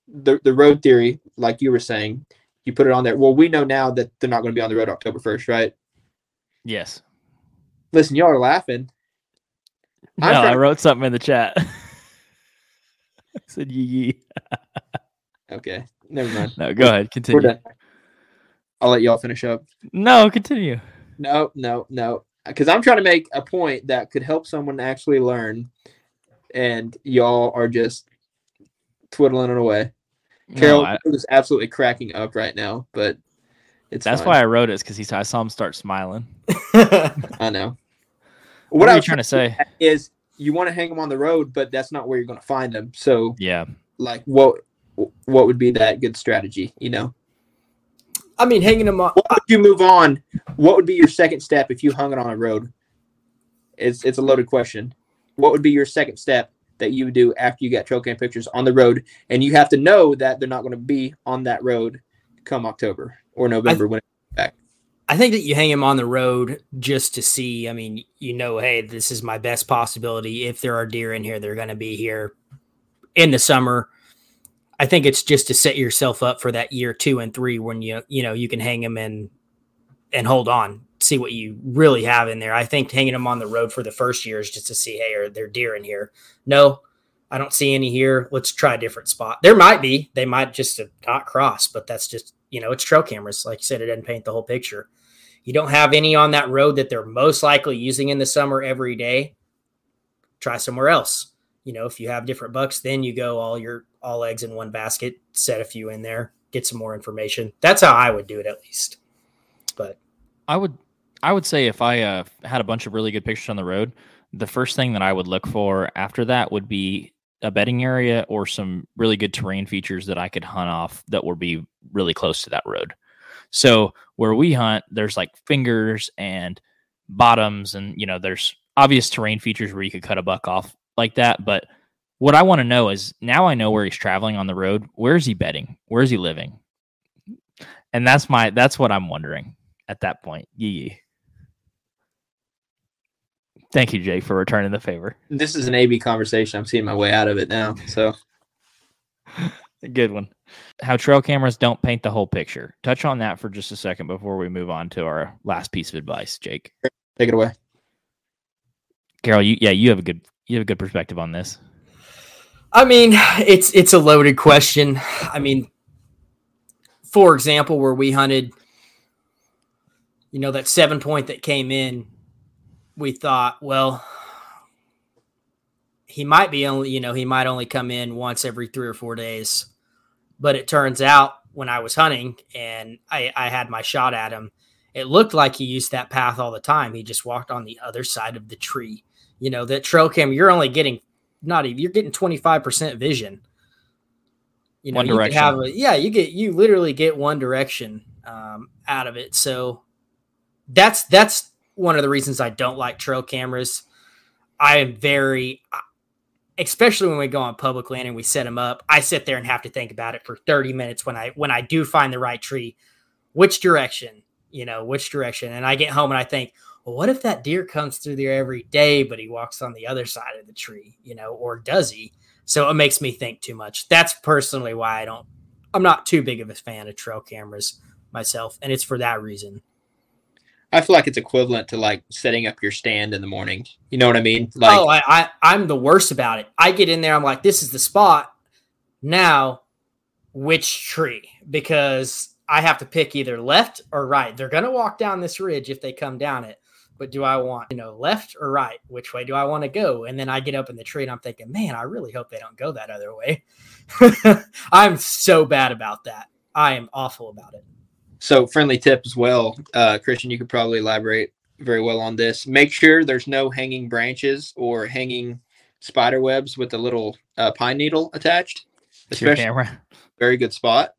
the road theory, like you were saying, you put it on there. Well, we know now that they're not going to be on the road October 1st, right? Yes. Listen, y'all are laughing. No, I wrote something in the chat. I said yee. Okay, never mind. No, go ahead. Continue. We're done. I'll let y'all finish up. No, continue. No. Because I'm trying to make a point that could help someone actually learn, and y'all are just twiddling it away. Carroll is absolutely cracking up right now, but that's fine. Why I wrote it, is because I saw him start smiling. I know. What I was trying to say is, you want to hang them on the road, but that's not where you're going to find them. So yeah, like what would be that good strategy? You know, I mean, hanging them on. What would you move on? What would be your second step if you hung it on a road? It's a loaded question. What would be your second step that you would do after you got trail cam pictures on the road, and you have to know that they're not going to be on that road come October or November when it's back? I think that you hang them on the road just to see. I mean, you know, hey, this is my best possibility. If there are deer in here, they're going to be here in the summer. I think it's just to set yourself up for that year 2 and 3 when you know you can hang them and hold on, see what you really have in there. I think hanging them on the road for the first year is just to see, hey, are there deer in here? No, I don't see any here. Let's try a different spot. There might be. They might just have not crossed, but that's just, you know, it's trail cameras. Like you said, it doesn't paint the whole picture. You don't have any on that road that they're most likely using in the summer every day. Try somewhere else. You know, if you have different bucks, then you go all eggs in one basket, set a few in there, get some more information. That's how I would do it, at least. But I would say if I had a bunch of really good pictures on the road, the first thing that I would look for after that would be a bedding area or some really good terrain features that I could hunt off that would be really close to that road. So where we hunt, there's like fingers and bottoms, and you know, there's obvious terrain features where you could cut a buck off like that. But what I want to know is, now I know where he's traveling on the road. Where is he bedding? Where is he living? And that's what I'm wondering at that point. Yee. Thank you, Jake, for returning the favor. This is an AB conversation. I'm seeing my way out of it now. So good one. How trail cameras don't paint the whole picture. Touch on that for just a second before we move on to our last piece of advice, Jake. Take it away. Carroll, you have a good perspective on this. I mean, it's a loaded question. I mean, for example, where we hunted, you know, that 7 point that came in, we thought, well, he might be only, you know, he might only come in once every 3 or 4 days. But it turns out when I was hunting and I had my shot at him, it looked like he used that path all the time. He just walked on the other side of the tree. You know, that trail camera, you're only getting, not even, you're getting 25% vision. You know, one direction. You have you literally get one direction out of it. So that's one of the reasons I don't like trail cameras. I am very, especially when we go on public land and we set them up, I sit there and have to think about it for 30 minutes when I do find the right tree, which direction. And I get home and I think, well, what if that deer comes through there every day, but he walks on the other side of the tree, you know, or does he? So it makes me think too much. That's personally why I'm not too big of a fan of trail cameras myself. And it's for that reason. I feel like it's equivalent to like setting up your stand in the morning. You know what I mean? Like, oh, I'm the worst about it. I get in there. I'm like, this is the spot. Now, which tree? Because I have to pick either left or right. They're going to walk down this ridge if they come down it. But do I want, you know, left or right? Which way do I want to go? And then I get up in the tree and I'm thinking, man, I really hope they don't go that other way. I'm so bad about that. I am awful about it. So friendly tip as well. Christian, you could probably elaborate very well on this. Make sure there's no hanging branches or hanging spider webs with a little pine needle attached. Especially your camera. Very good spot.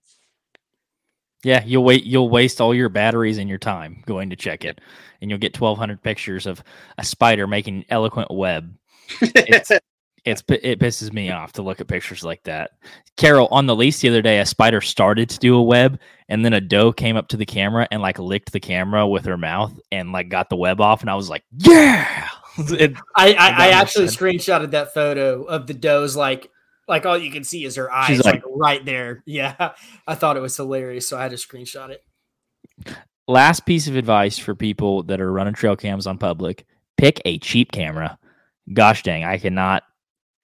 Yeah, you'll waste all your batteries and your time going to check it, and you'll get 1,200 pictures of a spider making an eloquent web. It pisses me off to look at pictures like that. Carol, on the lease the other day, a spider started to do a web, and then a doe came up to the camera and like licked the camera with her mouth and like got the web off, and I was like, yeah. I actually screenshotted that photo of the does like all you can see is her eyes, like right there. Yeah. I thought it was hilarious. So I had to screenshot it. Last piece of advice for people that are running trail cams on public, pick a cheap camera. Gosh dang. I cannot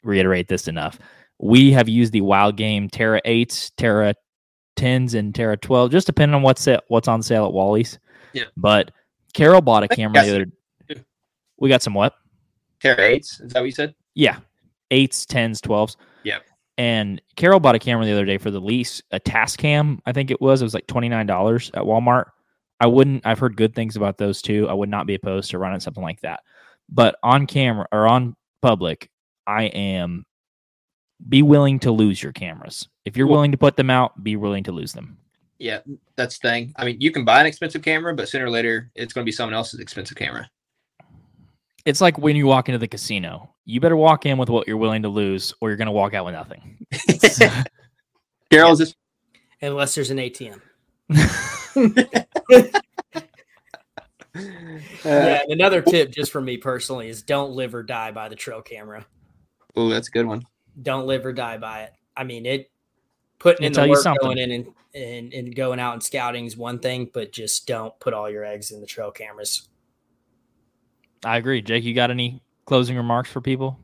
reiterate this enough. We have used the Wild Game Terra 8s, Terra 10s, and Terra 12, just depending on what's on sale at Wally's. Yeah. But Carol bought a camera the other day. We got some what? Terra 8s. Is that what you said? Yeah. 8s, 10s, 12s. Yeah. And Carol bought a camera the other day for the lease, a Tascam, I think it was. It was like $29 at Walmart. I've heard good things about those too. I would not be opposed to running something like that. But on camera or on public, be willing to lose your cameras. If you're willing to put them out, be willing to lose them. Yeah, that's the thing. I mean, you can buy an expensive camera, but sooner or later it's going to be someone else's expensive camera. It's like when you walk into the casino, you better walk in with what you're willing to lose or you're going to walk out with nothing. Carol's just... Unless there's an ATM. Yeah, another tip just for me personally is don't live or die by the trail camera. Oh, that's a good one. Don't live or die by it. I mean, putting in the work, going in and going out and scouting is one thing, but just don't put all your eggs in the trail cameras. I agree. Jake, you got any closing remarks for people?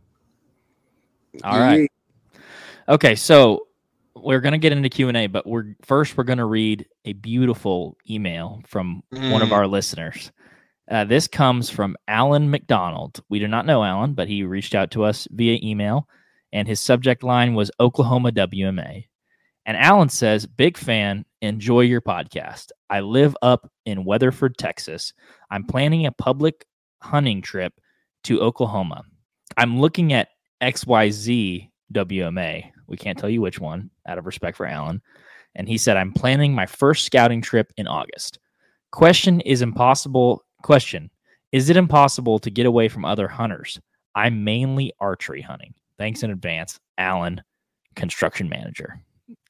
All right. Okay, so we're going to get into Q&A, but we're going to read a beautiful email from one of our listeners. This comes from Alan McDonald. We do not know Alan, but he reached out to us via email, and his subject line was Oklahoma WMA. And Alan says, big fan, enjoy your podcast. I live up in Weatherford, Texas. I'm planning a public hunting trip to Oklahoma. I'm looking at XYZ WMA. We can't tell you which one out of respect for Alan. And he said, I'm planning my first scouting trip in August. Is it impossible to get away from other hunters? I'm mainly archery hunting. Thanks in advance, Alan, construction manager.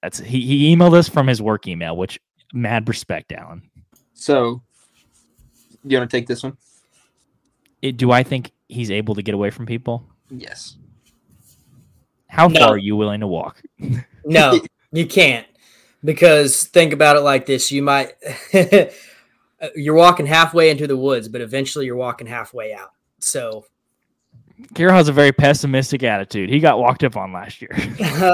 That's he emailed us from his work email, which mad respect, Alan. So you want to take this one? Do I think he's able to get away from people? Yes. How far are you willing to walk? No, you can't. Because think about it like this. You might, you're walking halfway into the woods, but eventually you're walking halfway out. So. Carroll has a very pessimistic attitude. He got walked up on last year.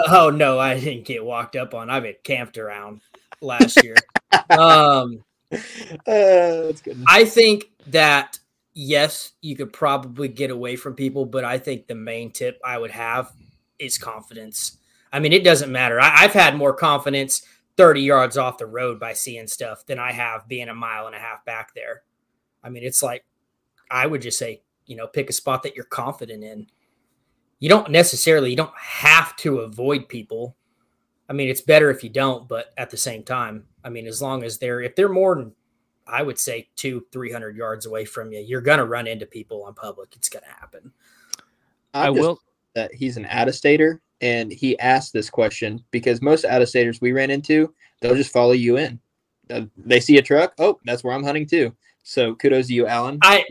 Oh, no, I didn't get walked up on. I've been camped around last year. That's good. I think that, yes, you could probably get away from people, but I think the main tip I would have is confidence. I mean, it doesn't matter. I've had more confidence 30 yards off the road by seeing stuff than I have being a mile and a half back there. I mean, it's like, I would just say, you know, pick a spot that you're confident in. You don't have to avoid people. I mean, it's better if you don't, but at the same time, I mean, as long as if they're more than, I would say 200-300 yards away from you, you're going to run into people on public. It's going to happen. He's an out-of-stater, and he asked this question because most out-of-staters we ran into, they'll just follow you in. They see a truck. Oh, that's where I'm hunting too. So kudos to you, Allen. I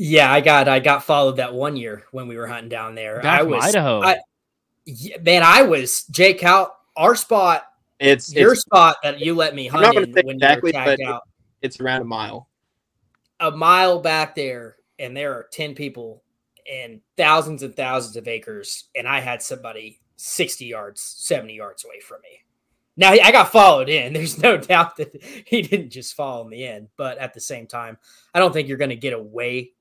got followed that one year when we were hunting down there. Back from Idaho. I was Jake out our spot. It's your spot that you let me hunt in when exactly, you were tagged out. It's around a mile. A mile back there, and there are 10 people and thousands and thousands of acres, and I had somebody 60 yards, 70 yards away from me. Now, I got followed in. There's no doubt that he didn't just follow me in. But at the same time, I don't think you're going to get away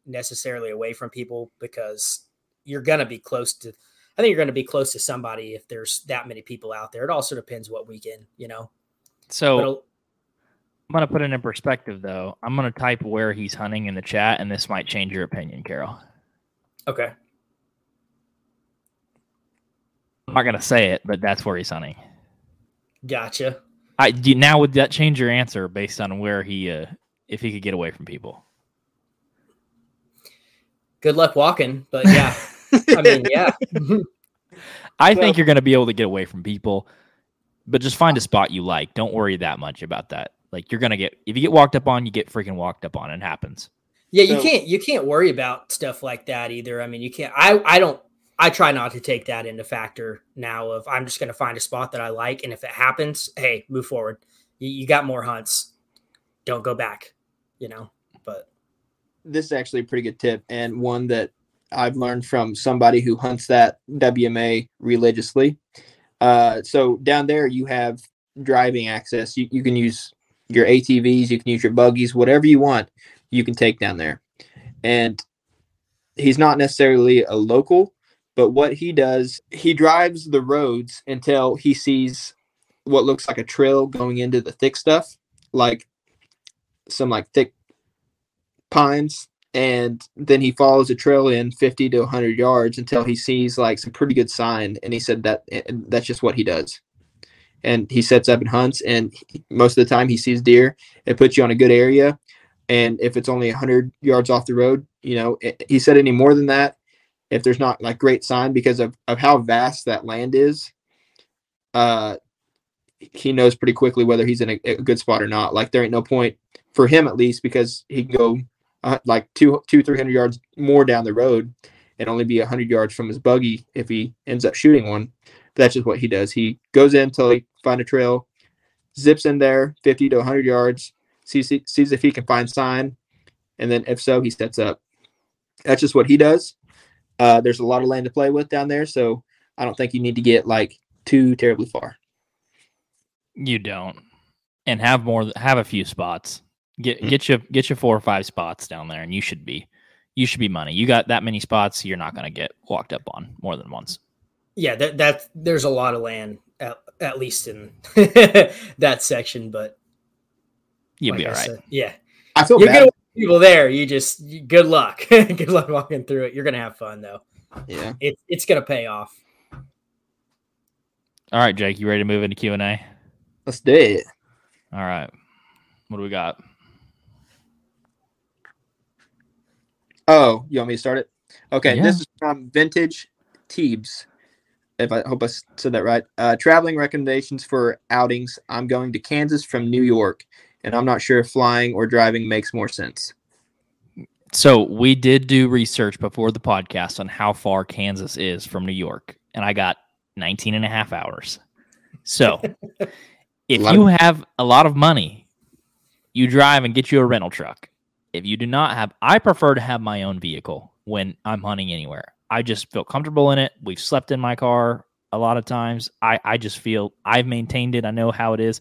from people because you're going to be close to – I think you're going to be close to somebody if there's that many people out there. It also depends what weekend, you know. So I'm going to put it in perspective, though. I'm going to type where he's hunting in the chat, and this might change your opinion, Carroll. Okay. I'm not going to say it, but that's where he's hunting. Gotcha. Now, would that change your answer based on where he if he could get away from people? Good luck walking, but yeah. I mean, yeah. I think you're going to be able to get away from people, but just find a spot you like. Don't worry that much about that. Like, you're going to get, if you get walked up on, you get freaking walked up on. It happens. Yeah, you can't worry about stuff like that either. I mean, you can't. I try not to take that into factor now. Of I'm just going to find a spot that I like, and if it happens, hey, move forward. You got more hunts. Don't go back. You know. But this is actually a pretty good tip, and one that I've learned from somebody who hunts that WMA religiously. So down there you have driving access. You can use your ATVs, you can use your buggies, whatever you want, you can take down there. And he's not necessarily a local, but what he does, he drives the roads until he sees what looks like a trail going into the thick stuff, like some thick pines. And then he follows a trail in 50 to 100 yards until he sees some pretty good sign. And he said that's just what he does. And he sets up and hunts. And most of the time he sees deer. It puts you on a good area. And if it's only 100 yards off the road, you know, he said any more than that, if there's not great sign because of how vast that land is, he knows pretty quickly whether he's in a good spot or not. There ain't no point for him, at least, because he can go 300 yards more down the road and only be 100 yards from his buggy if he ends up shooting one. But that's just what he does. He goes in until he finds a trail, zips in there 50 to 100 yards, sees if he can find sign, and then if so, he sets up. That's just what he does. There's a lot of land to play with down there, so I don't think you need to get too terribly far. You don't. And have a few spots. Get your 4 or 5 spots down there, and you should be money. You got that many spots, you're not going to get walked up on more than once. Yeah, that there's a lot of land at least in that section, but you'll be all right. Yeah, I feel bad. People there, good luck. Good luck walking through it. You're going to have fun though. Yeah, it's going to pay off. All right, Jake, you ready to move into Q&A? Let's do it. All right, what do we got? Oh, you want me to start it? Okay, yeah. This is from Vintage Teebs. If I hope I said that right. Traveling recommendations for outings. I'm going to Kansas from New York, and I'm not sure if flying or driving makes more sense. So we did do research before the podcast on how far Kansas is from New York, and I got 19 and a half hours. So if you have a lot of money, you drive and get you a rental truck. If you do not have, I prefer to have my own vehicle when I'm hunting anywhere. I just feel comfortable in it. We've slept in my car a lot of times. I just feel I've maintained it. I know how it is.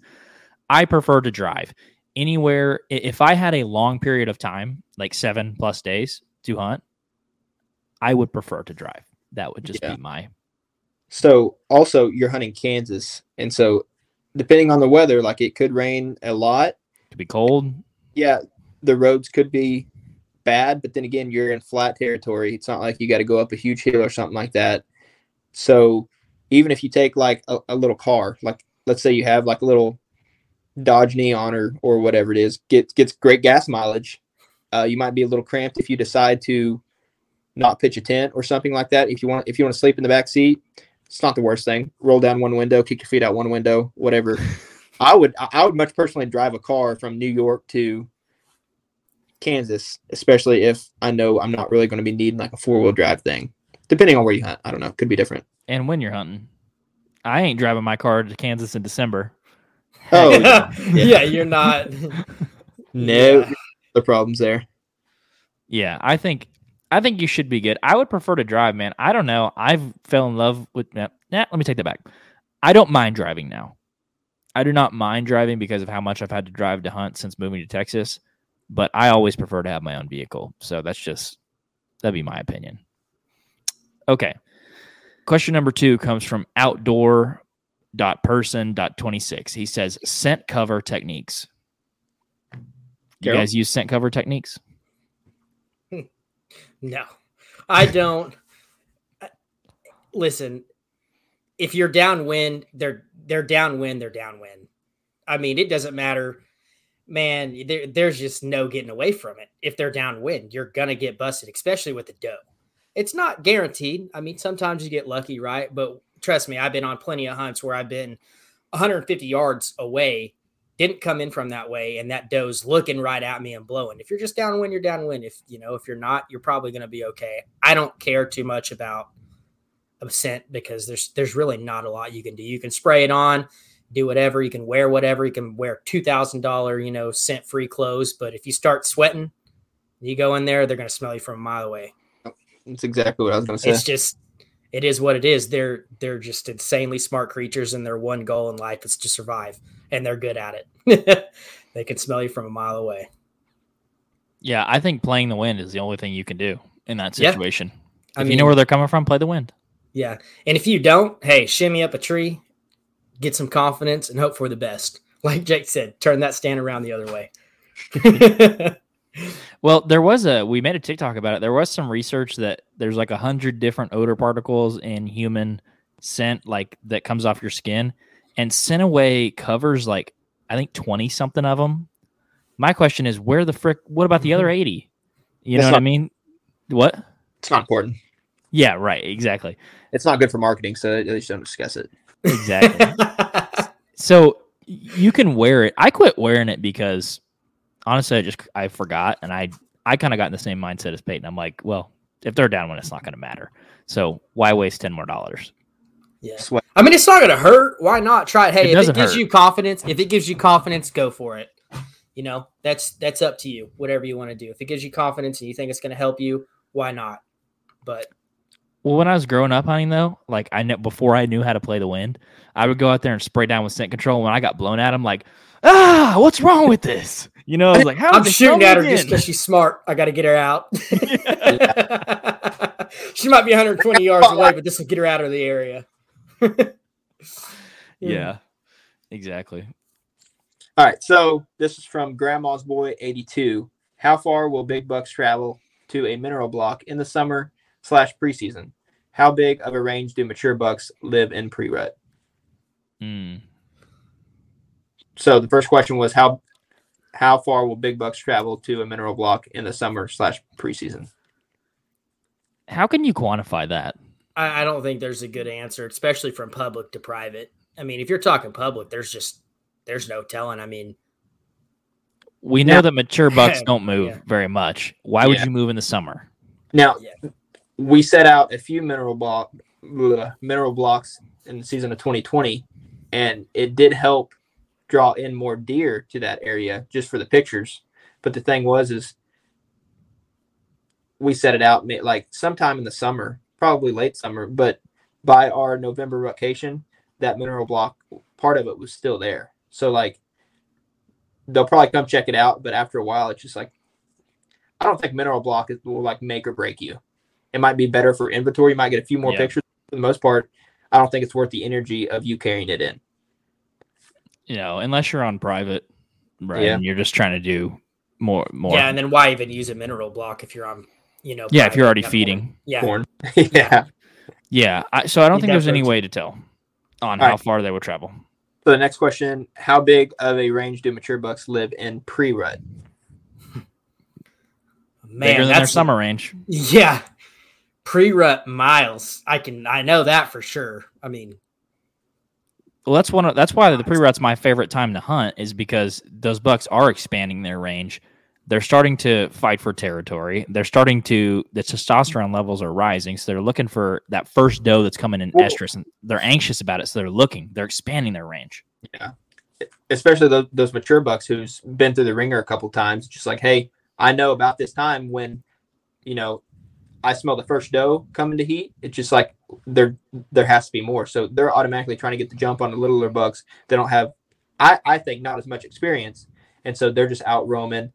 I prefer to drive. anywhere. If I had a long period of time, like 7+ days to hunt, I would prefer to drive. That would just be my. So also you're hunting Kansas. And so depending on the weather, like it could rain a lot. Could be cold. Yeah. The roads could be bad, but then again, you're in flat territory. It's not like you got to go up a huge hill or something like that. So even if you take like a little car, like let's say you have like a little Dodge Neon or whatever it is, gets great gas mileage. You might be a little cramped if you decide to not pitch a tent or something like that. If you want to sleep in the back seat, it's not the worst thing. Roll down one window, kick your feet out one window, whatever. I would much personally drive a car from New York to Kansas, especially if I know I'm not really going to be needing like a 4-wheel drive thing, depending on where you hunt. I don't know. Could be different. And when you're hunting, I ain't driving my car to Kansas in December. Oh yeah, you're not. No, the problem's there. Yeah, I think you should be good. I would prefer to drive, man. I don't know. I've fell in love with. Let me take that back. I don't mind driving now. I do not mind driving because of how much I've had to drive to hunt since moving to Texas. But I always prefer to have my own vehicle. So that'd be my opinion. Okay. Question number 2 comes from outdoor.person.26. He says, scent cover techniques. You guys use scent cover techniques? No, I don't. Listen, if you're downwind, they're downwind, they're downwind. I mean, it doesn't matter. Man, there's just no getting away from it. If they're downwind, you're going to get busted, especially with the doe. It's not guaranteed. I mean, sometimes you get lucky, right? But trust me, I've been on plenty of hunts where I've been 150 yards away, didn't come in from that way, and that doe's looking right at me and blowing. If you're just downwind, you're downwind. If you're not, you're probably going to be okay. I don't care too much about scent because there's really not a lot you can do. You can spray it on. Do whatever, you can wear whatever, you can wear $2,000, scent free clothes. But if you start sweating, you go in there, they're going to smell you from a mile away. That's exactly what I was going to say. It's just, it is what it is. They're just insanely smart creatures, and their one goal in life is to survive, and they're good at it. They can smell you from a mile away. Yeah. I think playing the wind is the only thing you can do in that situation. Yeah. If you know where they're coming from, play the wind. Yeah. And if you don't, hey, shimmy up a tree, get some confidence, and hope for the best. Like Jake said, turn that stand around the other way. Well, we made a TikTok about it. There was some research that there's like 100 different odor particles in human scent, like that comes off your skin, and Scent Away covers like, I think 20 something of them. My question is, where the frick, what about the other 80? You know what I mean? What? It's not important. Yeah, right. Exactly. It's not good for marketing, so at least don't discuss it. Exactly. So you can wear it. I quit wearing it because honestly, I forgot, and I kind of got in the same mindset as Peyton. I'm like, well, if they're downwind, it's not going to matter. So why waste $10 more? Yeah. Sweat. I mean, it's not going to hurt. Why not try it? Hey, if it gives you confidence, go for it. That's up to you. Whatever you want to do. If it gives you confidence and you think it's going to help you, why not? But. Well, when I was growing up hunting, though, like before I knew how to play the wind, I would go out there and spray down with scent control. When I got blown at, I'm like, what's wrong with this? I was like, I'm shooting at her just because she's smart. I got to get her out. Yeah. She might be 120 yards away, but this will get her out of the area. Yeah, exactly. All right. So this is from Grandma's Boy 82. How far will big bucks travel to a mineral block in the summer? /preseason. How big of a range do mature bucks live in pre-rut? So the first question was how far will big bucks travel to a mineral block in the summer /preseason? How can you quantify that? I don't think there's a good answer, especially from public to private. I mean, if you're talking public, there's no telling. I mean, we know that mature bucks don't move very much. Why would you move in the summer? Now. Yeah. We set out a few mineral blocks in the season of 2020, and it did help draw in more deer to that area just for the pictures. But the thing was we set it out like sometime in the summer, probably late summer, but by our November rotation, that mineral block, part of it was still there. So like they'll probably come check it out, but after a while, it's just like, I don't think mineral block will like make or break you. It might be better for inventory. You might get a few more pictures. For the most part, I don't think it's worth the energy of you carrying it in. You know, unless you're on private, right? Yeah. And you're just trying to do more. Yeah, and then why even use a mineral block if you're on, you know? Yeah, if you're already feeding corn. Yeah. Yeah. So I don't think there's any way to tell on how far they will travel. So the next question, how big of a range do mature bucks live in pre-rut? Man, bigger than their summer range. Yeah. Pre-rut miles. I know that for sure. I mean, well, that's why the pre-rut's my favorite time to hunt, is because those bucks are expanding their range. They're starting to fight for territory. The testosterone levels are rising, so they're looking for that first doe that's coming in estrus, and they're anxious about it, so they're expanding their range. Yeah, especially those mature bucks who's been through the ringer a couple times, just like, hey, I know about this time when, you know, I smell the first doe coming to heat. It's just like there has to be more, so they're automatically trying to get the jump on the littler bucks. They don't have, I think, not as much experience, and so they're just out roaming,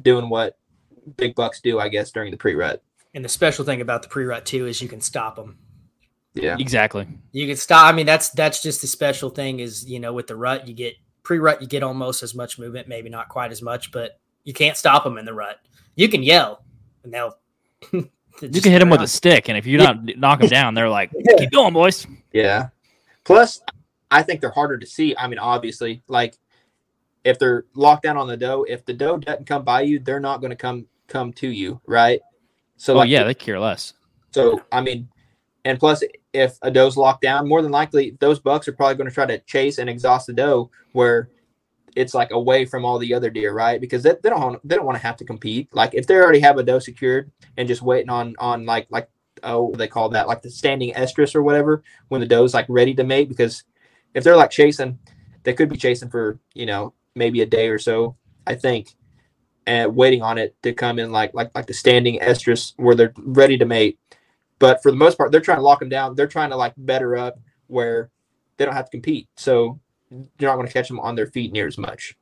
doing what big bucks do, I guess, during the pre-rut. And the special thing about the pre-rut too is you can stop them. Yeah, exactly. You can stop. I mean, that's just the special thing is, you know, with the rut, you get almost as much movement, maybe not quite as much, but you can't stop them in the rut. You can yell and you can hit them with a stick, and if you don't knock them down, they're like, keep going, boys. Yeah. Plus, I think they're harder to see. I mean, obviously, like, if they're locked down on the doe, if the doe doesn't come by you, they're not going to come to you, right? So, they care less. So, I mean, and plus, if a doe's locked down, more than likely, those bucks are probably going to try to chase and exhaust the doe where it's like away from all the other deer, right? Because they don't want to have to compete. Like if they already have a doe secured and just waiting on like what do they call that, like the standing estrus or whatever, when the doe's like ready to mate. Because if they're like chasing, they could be chasing for, you know, maybe a day or so, I think, and waiting on it to come in like the standing estrus where they're ready to mate. But for the most part, they're trying to lock them down. They're trying to like better up where they don't have to compete. So you're not going to catch them on their feet near as much.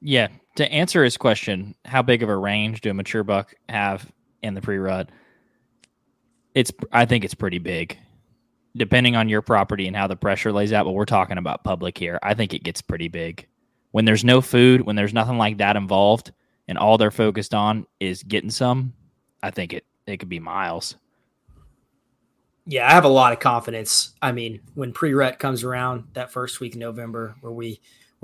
Yeah. To answer his question, how big of a range do a mature buck have in the pre-rut? I think it's pretty big, depending on your property and how the pressure lays out, but we're talking about public here. I think it gets pretty big when there's no food, when there's nothing like that involved, and all they're focused on is getting some. I think it could be miles. Yeah. I have a lot of confidence. I mean, when pre-rut comes around that first week in November where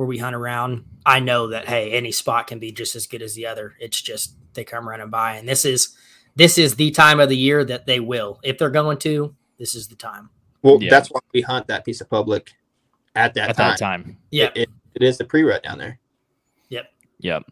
we hunt around, I know that, hey, any spot can be just as good as the other. It's just, they come running by, and this is the time of the year that they will, if they're going to, this is the time. Well, that's why we hunt that piece of public at that time. Yeah. It is the pre-rut down there. Yep.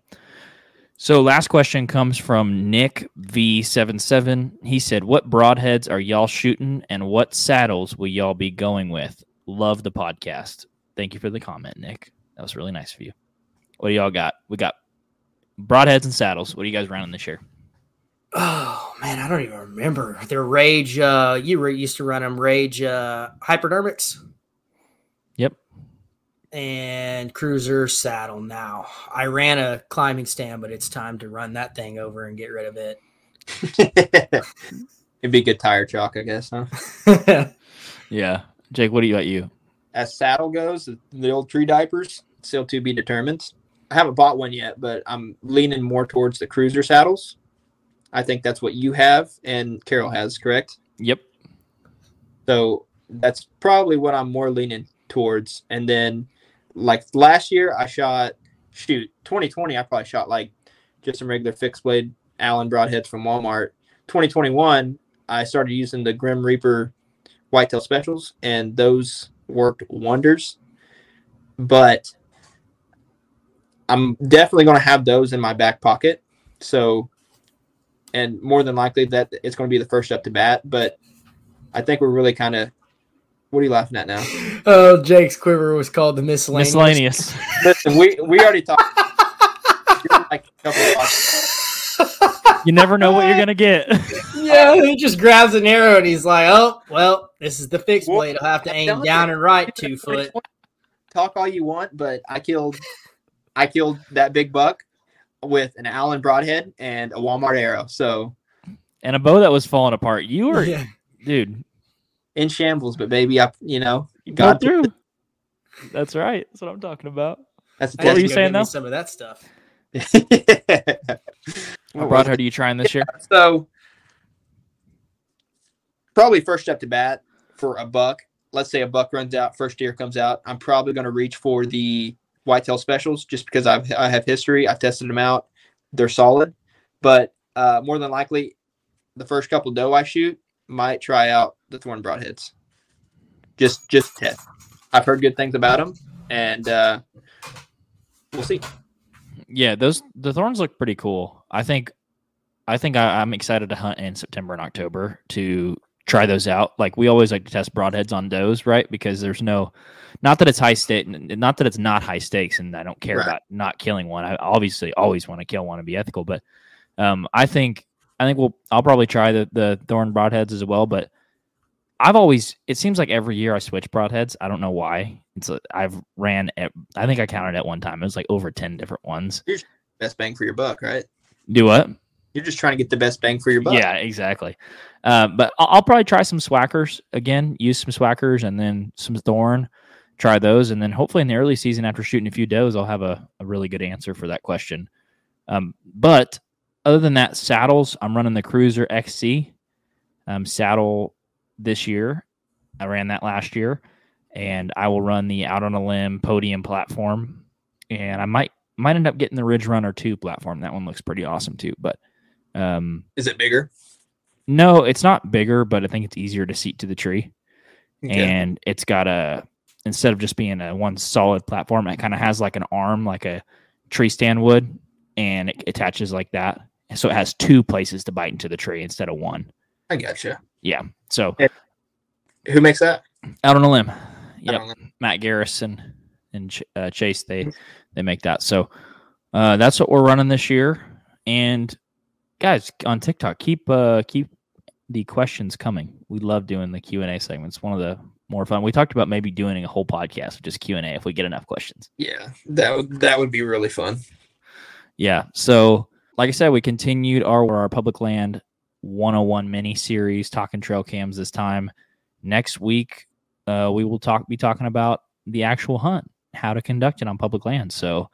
So last question comes from Nick V77. He said, what broadheads are y'all shooting and what saddles will y'all be going with? Love the podcast. Thank you for the comment, Nick. That was really nice of you. What do y'all got? We got broadheads and saddles. What are you guys rounding this year? Oh, man, I don't even remember. They're Rage. You used to run them. Rage Hyperdermics. Yep. And Cruiser saddle now. I ran a climbing stand, but it's time to run that thing over and get rid of it. It'd be good tire chalk, I guess, huh? Yeah. Jake, what do you got you? As saddle goes, the old tree diapers, still to be determined. I haven't bought one yet, but I'm leaning more towards the Cruiser saddles. I think that's what you have and Carroll has, correct? Yep. So that's probably what I'm more leaning towards. And then like last year I shot 2020 I probably shot like just some regular fixed blade Allen broadheads from Walmart. 2021 I started using the Grim Reaper whitetail specials, and those worked wonders. But I'm definitely going to have those in my back pocket. So, and more than likely that it's going to be the first up to bat, but I think we're really kind of, what are you laughing at now? Oh, Jake's quiver was called the miscellaneous. Listen, we already talked. Like you never know what you're going to get. Yeah, he just grabs an arrow and he's like, oh, well, this is the fixed blade. I'll have to aim down and right 2 foot. talk all you want, but I killed that big buck with an Allen broadhead and a Walmart arrow. So, and a bow that was falling apart. You were, yeah. Dude, in shambles, but baby, I got through. That's right. That's what I'm talking about. That's what are you saying though? Some of that stuff. What broadhead are you trying this year? So, probably first up to bat for a buck. Let's say a buck runs out, first deer comes out. I'm probably going to reach for the whitetail specials just because I have history. I've tested them out. They're solid. But more than likely, the first couple doe I shoot might try out the Thorn broadheads. Just test. I've heard good things about them, and we'll see. Yeah, the Thorns look pretty cool. I'm excited to hunt in September and October to try those out. Like, we always like to test broadheads on does, right? Because there's not that it's not high stakes, and I don't care about not killing one. I obviously always want to kill one and be ethical, but I'll probably try the Thorn broadheads as well. But it seems like every year I switch broadheads. I don't know why. I think I counted at one time. It was like over 10 different ones. You're best bang for your buck, right? Do what? You're just trying to get the best bang for your buck. Yeah, exactly. But I'll probably try some Swackers again, use some Swackers and then some Thorn, try those. And then hopefully in the early season, after shooting a few does, I'll have a really good answer for that question. But other than that, saddles, I'm running the Cruiser XC saddle this year. I ran that last year, and I will run the Out on a Limb podium platform. And I might end up getting the Ridge Runner 2 platform. That one looks pretty awesome too, but is it bigger? No, it's not bigger, but I think it's easier to seat to the tree. Okay. And it's got instead of just being a one solid platform, it kind of has like an arm, like a tree stand would, and it attaches like that. So it has two places to bite into the tree instead of one. I gotcha. Yeah. So hey, who makes that? Out on a Limb. Yeah. Matt Garrison and Chase, they make that. So that's what we're running this year. And guys, on TikTok, keep the questions coming. We love doing the Q&A segments. One of the more fun. We talked about maybe doing a whole podcast with just Q&A if we get enough questions. Yeah, that would be really fun. Yeah. So, like I said, we continued our Public Land 101 mini series, talking trail cams this time. Next week, we will be talking about the actual hunt, how to conduct it on public land. So,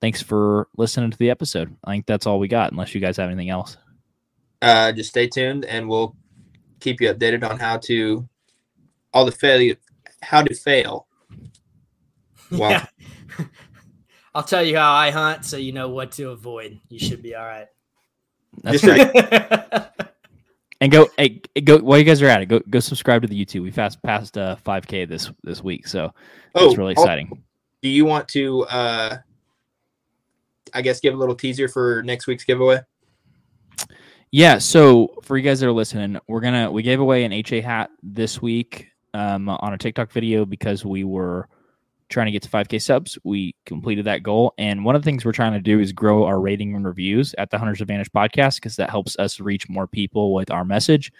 thanks for listening to the episode. I think that's all we got, unless you guys have anything else. Just stay tuned, and we'll keep you updated on how to fail. Wow. Yeah. I'll tell you how I hunt, so you know what to avoid. You should be all right. That's right. And go while you guys are at it, go subscribe to the YouTube. We passed 5K this week, so it's really exciting. Also, do you want to? I guess give a little teaser for next week's giveaway. Yeah. So for you guys that are listening, we gave away an HA hat this week on a TikTok video because we were trying to get to 5K subs. We completed that goal. And one of the things we're trying to do is grow our rating and reviews at the Hunter's Advantage podcast, because that helps us reach more people with our message.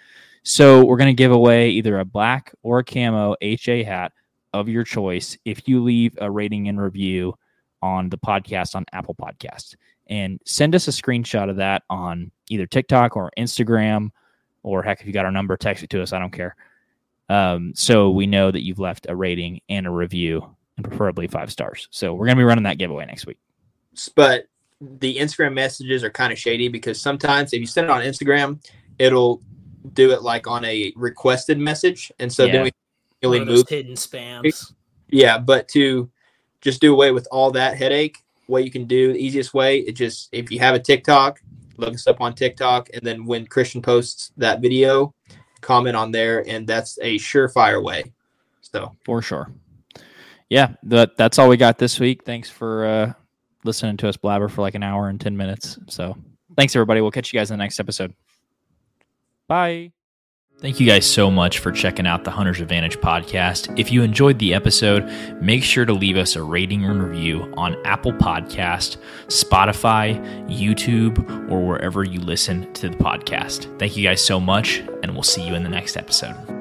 So we're going to give away either a black or a camo HA hat of your choice if you leave a rating and review on the podcast on Apple Podcasts, and send us a screenshot of that on either TikTok or Instagram, or heck, if you got our number, text it to us. I don't care. So we know that you've left a rating and a review, and preferably 5 stars. So we're going to be running that giveaway next week. But the Instagram messages are kind of shady, because sometimes if you send it on Instagram, it'll do it like on a requested message. And so then we really move hidden spams. Yeah. But just do away with all that headache. What you can do, the easiest way, if you have a TikTok, look us up on TikTok, and then when Christian posts that video, comment on there, and that's a surefire way. So for sure. Yeah, that's all we got this week. Thanks for listening to us blabber for like an hour and 10 minutes. So thanks, everybody. We'll catch you guys in the next episode. Bye. Thank you guys so much for checking out the Hunter's Advantage podcast. If you enjoyed the episode, make sure to leave us a rating and review on Apple Podcast, Spotify, YouTube, or wherever you listen to the podcast. Thank you guys so much, and we'll see you in the next episode.